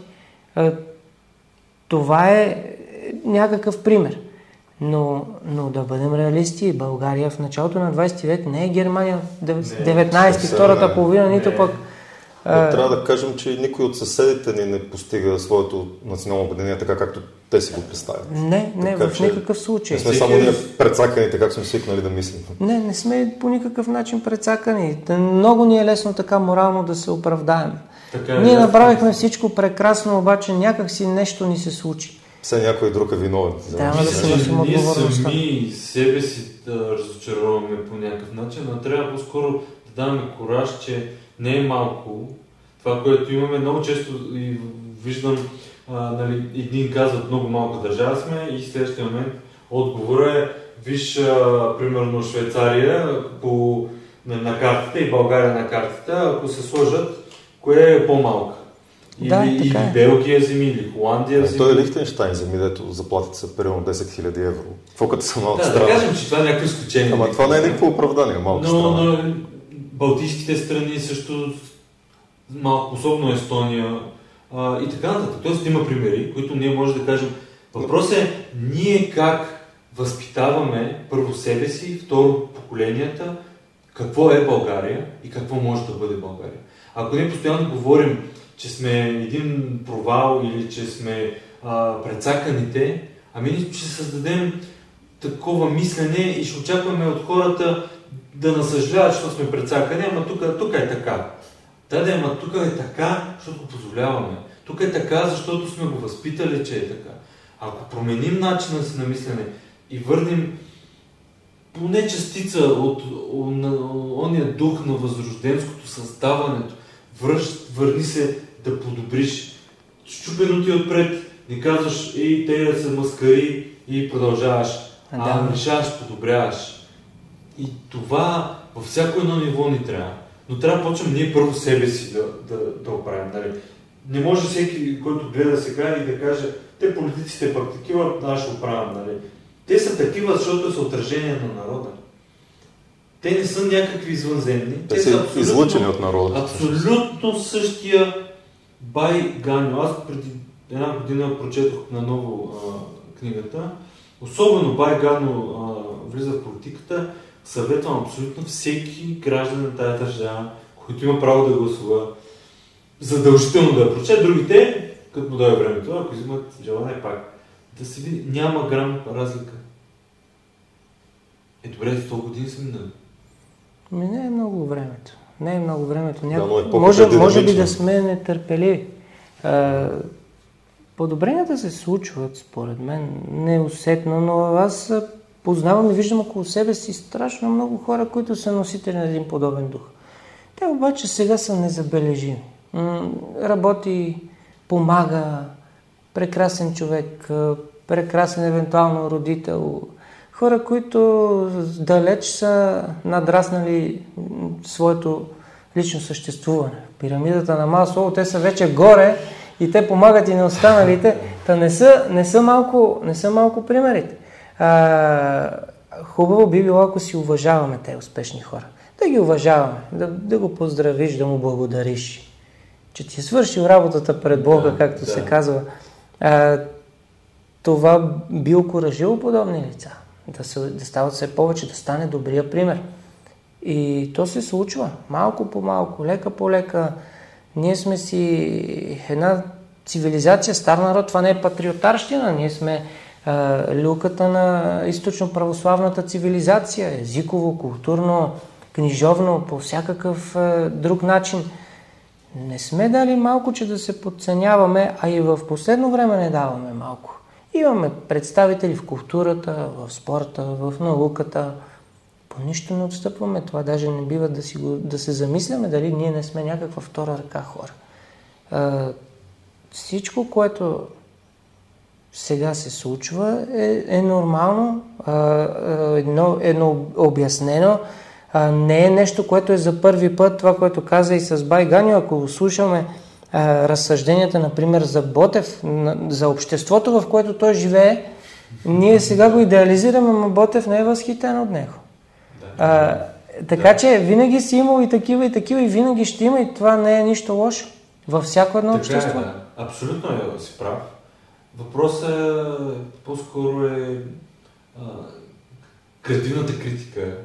Това е някакъв пример. Но, но да бъдем реалисти, България в началото на двайсети век не е Германия деветнайсети, втората половина, нито пък... Но трябва да кажем, че никой от съседите ни не постига своето национално обединение така, както те си го представят. Не, не, така, в никакъв случай. Не сме само ние прецаканите, как сме свикнали да мислим. Не, не сме по никакъв начин прецакани. Много ни е лесно така морално да се оправдаем. Така, ние направихме всичко прекрасно, обаче някакси нещо ни се случи. Все някой друг е виновен. Да, да се носим отговорността. Ние сами себе си да разочароваме по някакъв начин, а трябва по-скоро да даваме кораж, че не е малко. Това, което имаме, много често и виждам, а, нали, едни казват, много малка държава сме, и в следващия момент отговора е, виж, а, примерно Швейцария по, на, на картата и България на картата, ако се сложат, кое е по-малка? Или, да, или Белгия земи, или Холандия земи. Той е Лихтенщайн земи, дето заплатите са примерно десет хиляди евро. Какво като са малка да, страна? Да, да кажем, че това е някакво изключение. Ама това не е никакво оправдание, малка но, страна. Но Балтийските страни също, малко, особено Естония а, и така нататък. Тоест има примери, които ние можем да кажем. Въпросът е ние как възпитаваме първо себе си, второ поколенията, какво е България и какво може да бъде България. Ако ние постоянно говорим, че сме един провал или че сме а, прецаканите, ами ние ще създадем такова мислене и ще очакваме от хората да насъждават, защото сме прецакани, ама тук, тук е така. Да, да, ама тук е така, защото го позволяваме. Тук е така, защото сме го възпитали, че е така. Ако променим начина си на мислене и върнем поне частица от ония дух на възрожденското създаването, върни се да подобриш. Щупено ти отпред, не казваш и те се маскари и продължаваш. А да, решаваш, подобряваш. И това във всяко едно ниво ни трябва. Но трябва да почнем ние първо себе си да, да, да оправим. Нали? Не може всеки, който гледа сега и да каже, те политиците пък такива, да ще оправим. Нали? Те са такива, защото са отражение на народа. Те не са някакви извънземни. Те, Те са абсолютно, излъчени от народа. Абсолютно същия бай Ганьо. Аз преди една година прочетох наново а, книгата. Особено бай Ганьо влиза в политиката. Съветвам абсолютно всеки граждан на тази държава, който има право да гласува, задължително да я прочете. Другите, като му дойде времето, ако взимат желание пак, да се види, няма грам разлика. Е, добре, за сто години са минали. Ми не е много времето. Не е много времето. Няко... Да, е може, може би да сме нетърпеливи. А, подобренията се случват, според мен, неусетно, но аз познавам и виждам около себе си страшно много хора, които са носители на един подобен дух. Те обаче сега са незабележими. Работи, помага, прекрасен човек, прекрасен евентуално родител, хора, които далеч са надраснали своето лично съществуване. Пирамидата на Маслоу, те са вече горе и те помагат и на останалите. Та не са, не са, малко, не са малко примерите. А, хубаво би било, ако си уважаваме те успешни хора. Да ги уважаваме, да, да го поздравиш, да му благодариш, че ти е свършил работата пред Бога, да, както да се казва. А, това би окуражило подобни лица. Да, се, да стават все повече, да стане добрия пример. И то се случва малко по малко, лека по лека. Ние сме си една цивилизация, стар народ, това не е патриотарщина, ние сме а, люката на източно-православната цивилизация, езиково, културно, книжовно, по всякакъв а, друг начин. не сме дали малко, че да се подценяваме, а и в последно време не даваме малко. Имаме представители в културата, в спорта, в науката. По нищо не отстъпваме. Това даже не бива да, си го, да се замисляме дали ние не сме някаква втора ръка хора. А, всичко, което сега се случва, е, е нормално, а, едно, едно обяснено. А, не е нещо, което е за първи път. Това, което каза и с Байганю, ако слушаме а, разсъжденията, например, за Ботев, на, за обществото, в което той живее, ние сега го идеализираме, но Ботев не е възхитен от него. А, така да. Че винаги си имал и такива и такива и винаги ще има и това не е нищо лошо във всяко едно така общество. Е, да. Абсолютно е, си прав. Въпросът по-скоро е а, градивната критика,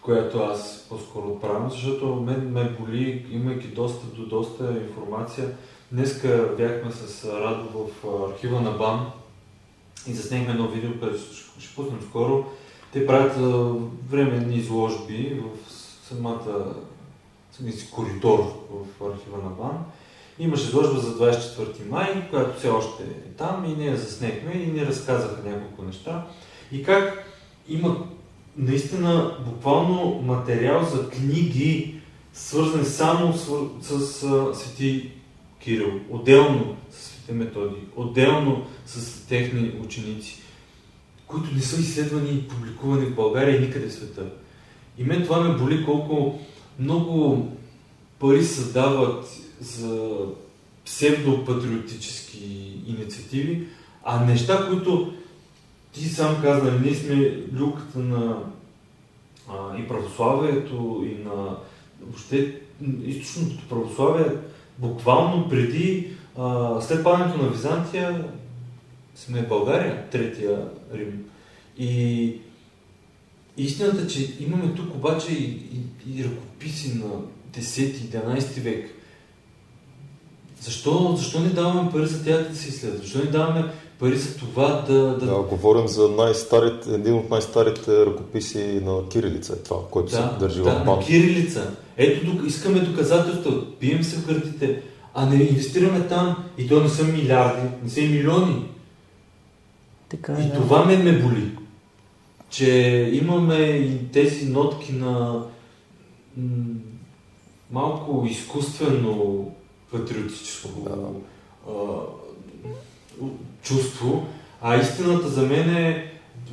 която аз по-скоро отправям, защото мен ме боли, имайки доста до доста информация. Днеска бяхме с Радо в архива на БАН и заснехме едно видео, което ще пуснем скоро. Те правят временни изложби в самата си коридор в архива на БАН. Имаше изложба за двадесет и четвърти май, която все още е там и ние заснехме и ни разказаха няколко неща. И как има наистина буквално материал за книги, свързани само с, с, с Свети Кирил, отделно с Свети Методий, отделно с техни ученици, които не са изследвани и публикувани в България и никъде в света. И мен това ме боли колко много пари се дават за псевдопатриотически инициативи, а неща, които ти сам каза, ние сме люката на а, и православието, и на въобще източното православие, буквално преди, а, след падането на Византия, сме в България, Третия Рим. И истината, че имаме тук обаче и, и, и ръкописи на десети и единадесети век. Защо, защо не даваме пари за тях да се изследва? Защо не даваме пари за това да... Да, да говорим за най-старите, един от най-старите ръкописи на кирилица, е това, което да, се държи да, в памет. Да, кирилица. Ето, тук искаме доказателства, бием се в гърдите, а не инвестираме там и то не са милиарди, не са и милиони. Така, и да. Това ме ме боли, че имаме и тези нотки на м- малко изкуствено патриотическо да. а, чувство, а истината за мен е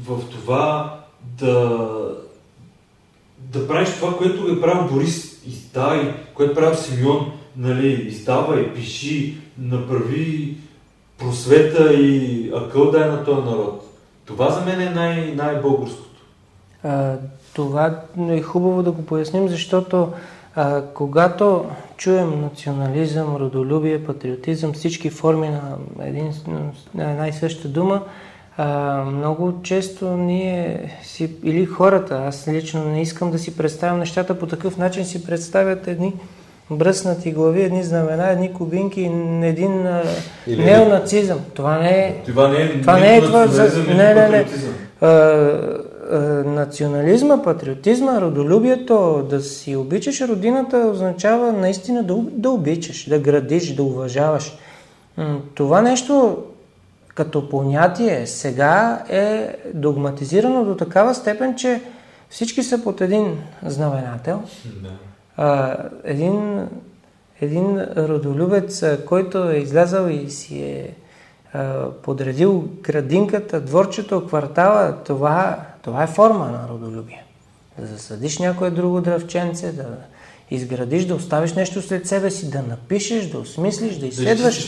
в това да, да правиш това, което е правил Борис, издай, което е правил Симеон, нали, издавай, пиши, направи просвета и акъл дай на този народ. Това за мен е най- най-българското. А, това е хубаво да го поясним, защото а, когато чуем национализъм, родолюбие, патриотизъм, всички форми на, един, на една и съща дума, а, много често ние си, или хората, аз лично не искам да си представям нещата, по такъв начин си представят едни бръснати глави, едни знамена, едни кубинки, един или... неонацизъм. Това не е... Това не е... Това не е това... Не, не, не. не. А, а, национализма, патриотизма, родолюбието, да си обичаш родината означава наистина да, да обичаш, да градиш, да уважаваш. Това нещо като понятие сега е догматизирано до такава степен, че всички са под един знаменател. Да. А, един, един родолюбец, който е излязал и си е а, подредил градинката, дворчето, квартала, това, това е форма на родолюбие. Да засадиш някое друго дръвченце, да изградиш, да оставиш нещо след себе си, да напишеш, да осмислиш, да изследваш.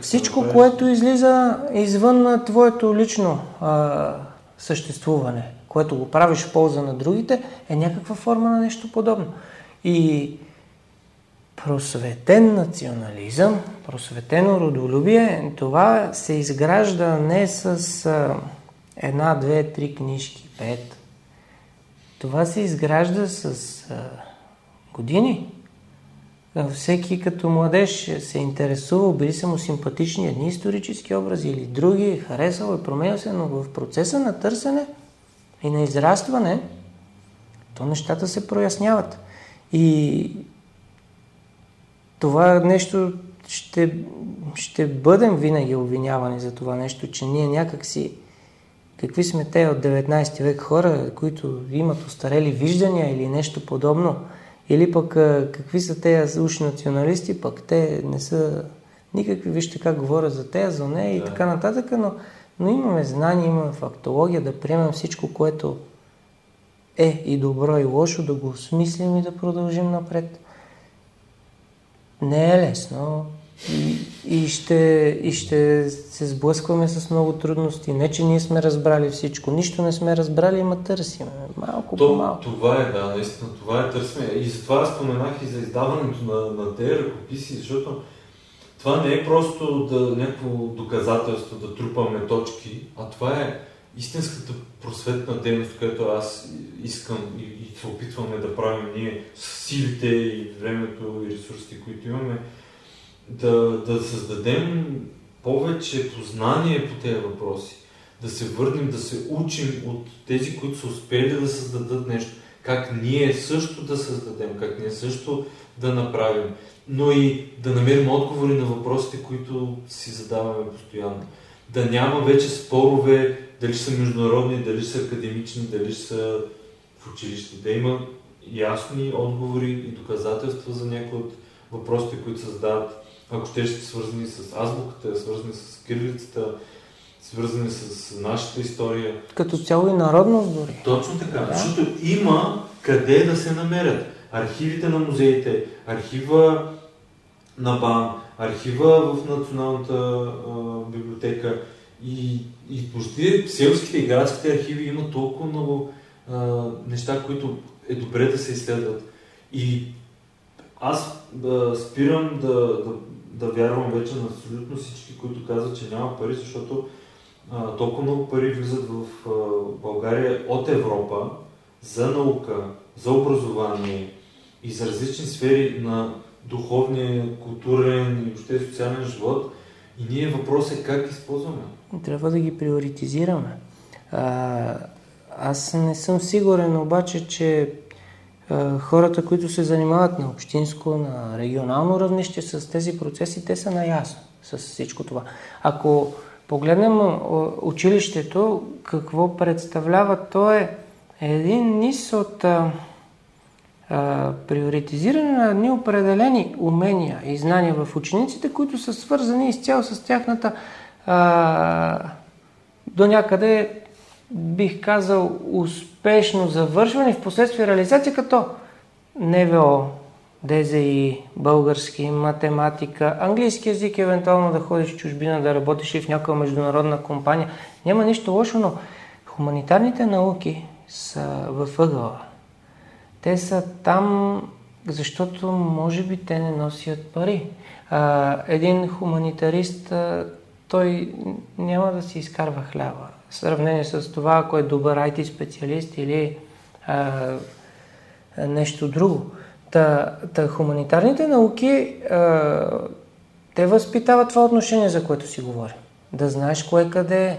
Всичко, което излиза извън твоето лично а, съществуване, което го правиш в полза на другите, е някаква форма на нещо подобно. И просветен национализъм, просветено родолюбие, това се изгражда не с а, една, две, три книжки, пет. Това се изгражда с а, години. Всеки като младеж се интересува, били са му симпатични едни исторически образи или други, харесал и променил се, но в процеса на търсене и на израстване, то нещата се проясняват. И това нещо ще, ще бъдем винаги обвинявани за това нещо, че ние някакси, какви сме те от деветнайсети век хора, които имат остарели виждания или нещо подобно, или пък какви са тези уж националисти, пък те не са никакви, вижте как говорят за тези, за нея и да. Така нататък, но, но имаме знания, имаме фактология да приемем всичко, което е и добро и лошо, да го осмислим и да продължим напред. Не е лесно и, и, ще, и ще се сблъскваме с много трудности. Не, че ние сме разбрали всичко. Нищо не сме разбрали, има търсим. Малко То, по-малко. Това е, да, наистина, това е търсим. И затова споменах и за издаването на, на тези ръкописи, защото това не е просто да, някакво доказателство да трупаме точки, а това е истинската просветна дейност, която аз искам и, и се опитваме да правим ние с силите и времето и ресурсите, които имаме, да, да създадем повече познание по тези въпроси, да се върнем, да се учим от тези, които са успели да създадат нещо, как ние също да създадем, как ние също да направим, но и да намерим отговори на въпросите, които си задаваме постоянно. Да няма вече спорове, дали са международни, дали са академични, дали са в училище. Да има ясни отговори и доказателства за някои от въпросите, които се задават, ако ще са свързани с азбуката, свързани с кирилицата, свързани с нашата история. Като цяло и народност дори. Точно така, да. Защото има къде да се намерят. Архивите на музеите, архива на БАН, архива в Националната а, библиотека и, и почти селските и градските архиви има толкова много а, неща, които е добре да се изследват. И аз да спирам да, да, да вярвам вече на абсолютно всички, които казват, че няма пари, защото а, толкова много пари влизат в а, България от Европа за наука, за образование и за различни сфери на духовния, културен и въобще социален живот. И ние въпрос е как използваме. Трябва да ги приоритизираме. А, аз не съм сигурен обаче, че а, хората, които се занимават на общинско, на регионално равнище с тези процеси, те са наясно с всичко това. Ако погледнем училището, какво представлява, то е един низ от а, а, приоритизиране на едни определени умения и знания в учениците, които са свързани изцяло с тяхната а, до някъде, бих казал, успешно завършване и в последствие реализация, като НВО, ДЗИ, български, математика, английски език, евентуално да ходиш в чужбина, да работиш и в някаква международна компания. Няма нищо лошо, но хуманитарните науки са във ъгъла. Те са там, защото може би те не носят пари. А, един хуманитарист, а, той няма да си изкарва хляба. В сравнение с това, ако е добър ай ти специалист или а, нещо друго. Та, та хуманитарните науки, а, те възпитават това отношение, за което си говорим. Да знаеш кое къде е.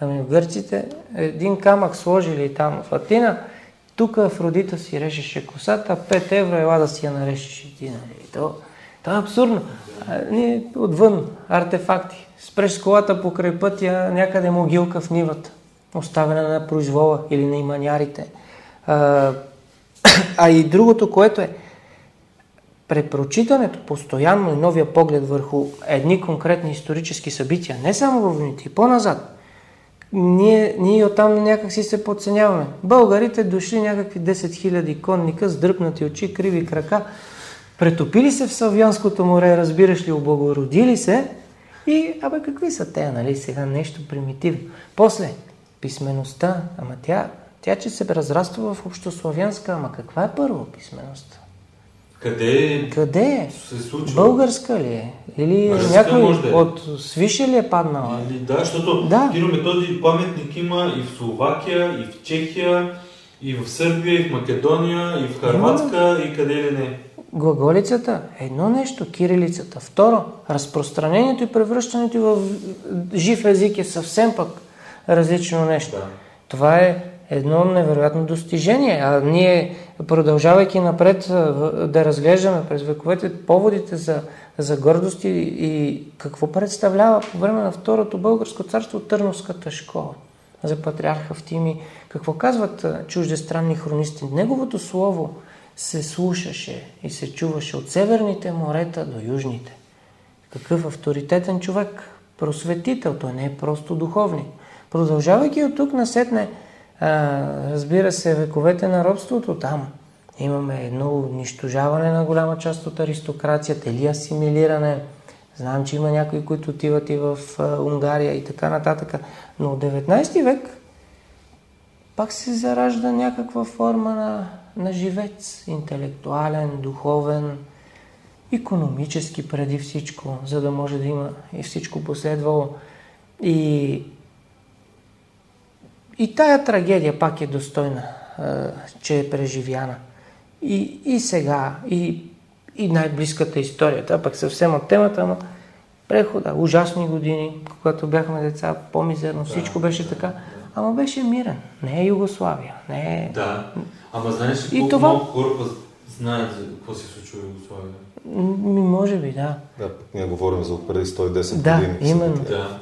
Ами гърците, един камък сложили там в Атина, тук Афродита си решеше косата, пет евро ела да си я нарешеш и ти, нали? То, то е абсурдно. А, ние, отвън, артефакти. Спреш колата покрай пътя, някъде могилка в нивата, оставена на произвола или на иманярите. А, а и другото, което е препрочитането постоянно и новия поглед върху едни конкретни исторически събития, не само във войните, и по-назад. Ние, ние оттам някак си се подценяваме. Българите дошли някакви десет хиляди конника с дръпнати очи, криви крака, претопили се в Славянското море, разбираш ли, облагородили се и, абе, какви са те, нали, сега нещо примитивно. После, писмеността, ама тя, тя че се разраства в общославянска, ама каква е първо писмеността? Къде, Къде е? Се случва? Българска ли е? Или Ръска някой да е. От Свиша ли е паднала? Или, да, защото да. Киро-Методий паметник има и в Словакия, и в Чехия, и в Сърбия, и в Македония, и в Хърватска, и къде ли не. Глаголицата е едно нещо, кирилицата. Второ, разпространението и превръщането в жив език е съвсем пък различно нещо. Да. Това е едно невероятно достижение. А ние, продължавайки напред да разглеждаме през вековете поводите за, за гордост и, и какво представлява по време на Второто българско царство Търновската школа за патриарха Евтими, какво казват чуждестранни хронисти. Неговото слово се слушаше и се чуваше от северните морета до южните. Какъв авторитетен човек, просветител, той не е просто духовник. Продължавайки от тук насетне, а, разбира се, вековете на робството там. Имаме едно унищожаване на голяма част от аристокрацията или асимилиране. Знам, че има някои, които отиват и в а, Унгария и така нататък. Но от деветнайсети век пак се заражда някаква форма на, на живец. Интелектуален, духовен, икономически преди всичко, за да може да има и всичко последвало. И... И тая трагедия пак е достойна, че е преживяна. И, и сега, и, и най-близката история. Та пък съвсем от темата, ама прехода, ужасни години, когато бяхме деца, по-мизерно, всичко да, беше да, така. Да. Ама беше мирен. Не е Югославия. Не е... Да. Ама знаеш ли, колко това... много хора знаят за какво се случва в Югославия? Ми, може би, да. Да, ние говорим за преди сто и десет да, години. Именно. Да, именно. Да.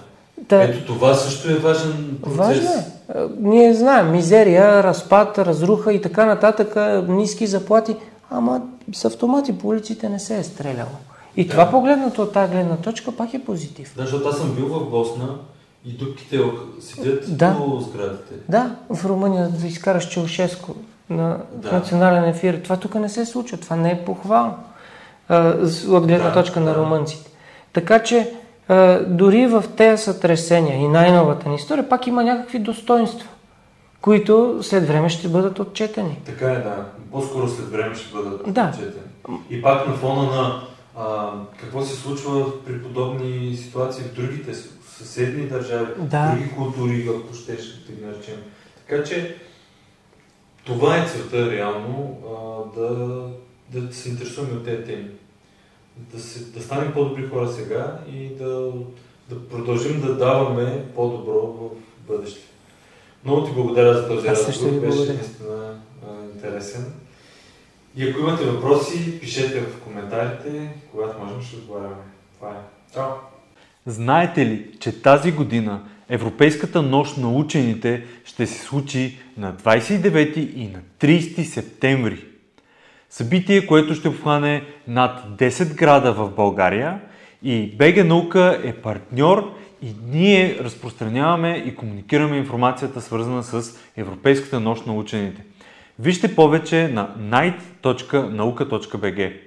Ето това също е важен процес. Важно е. Ние знаем, мизерия, разпад, разруха и така нататък, ниски заплати, ама с автомати по улиците не се е стреляло. И да, това погледнато от тази гледна точка пак е позитив. Да, защото аз съм бил в Босна и дупките седят да, по сградите. Да, в Румъния да изкараш Чаушеско на да, национален ефир. Това тук не се случва, това не е похвално от гледна да, точка да, на румънците. Така че дори в тези сътресения и най-новата ни история, пак има някакви достоинства, които след време ще бъдат отчетени. Така е, да. По-скоро след време ще бъдат да, отчетени. И пак на фона на а, какво се случва при подобни ситуации в другите съседни държави, да, други култури, ако ще ще ги наречем. Така че това е целта реално, а, да, да се интересуваме от тези теми. Да, се, да станем по-добри хора сега и да, да продължим да даваме по-добро в бъдеще. Много ти благодаря за този разговор, беше наистина интересен. И ако имате въпроси, пишете в коментарите, когато можем ще отговаряме. Това е. Чао! Знаете ли, че тази година Европейската нощ на учените ще се случи на двайсет и девети и на трийсети септември? Събитие, което ще обхване над десет града в България и БГ Наука е партньор и ние разпространяваме и комуникираме информацията, свързана с Европейската нощ на учените. Вижте повече на найт точка наука точка бг.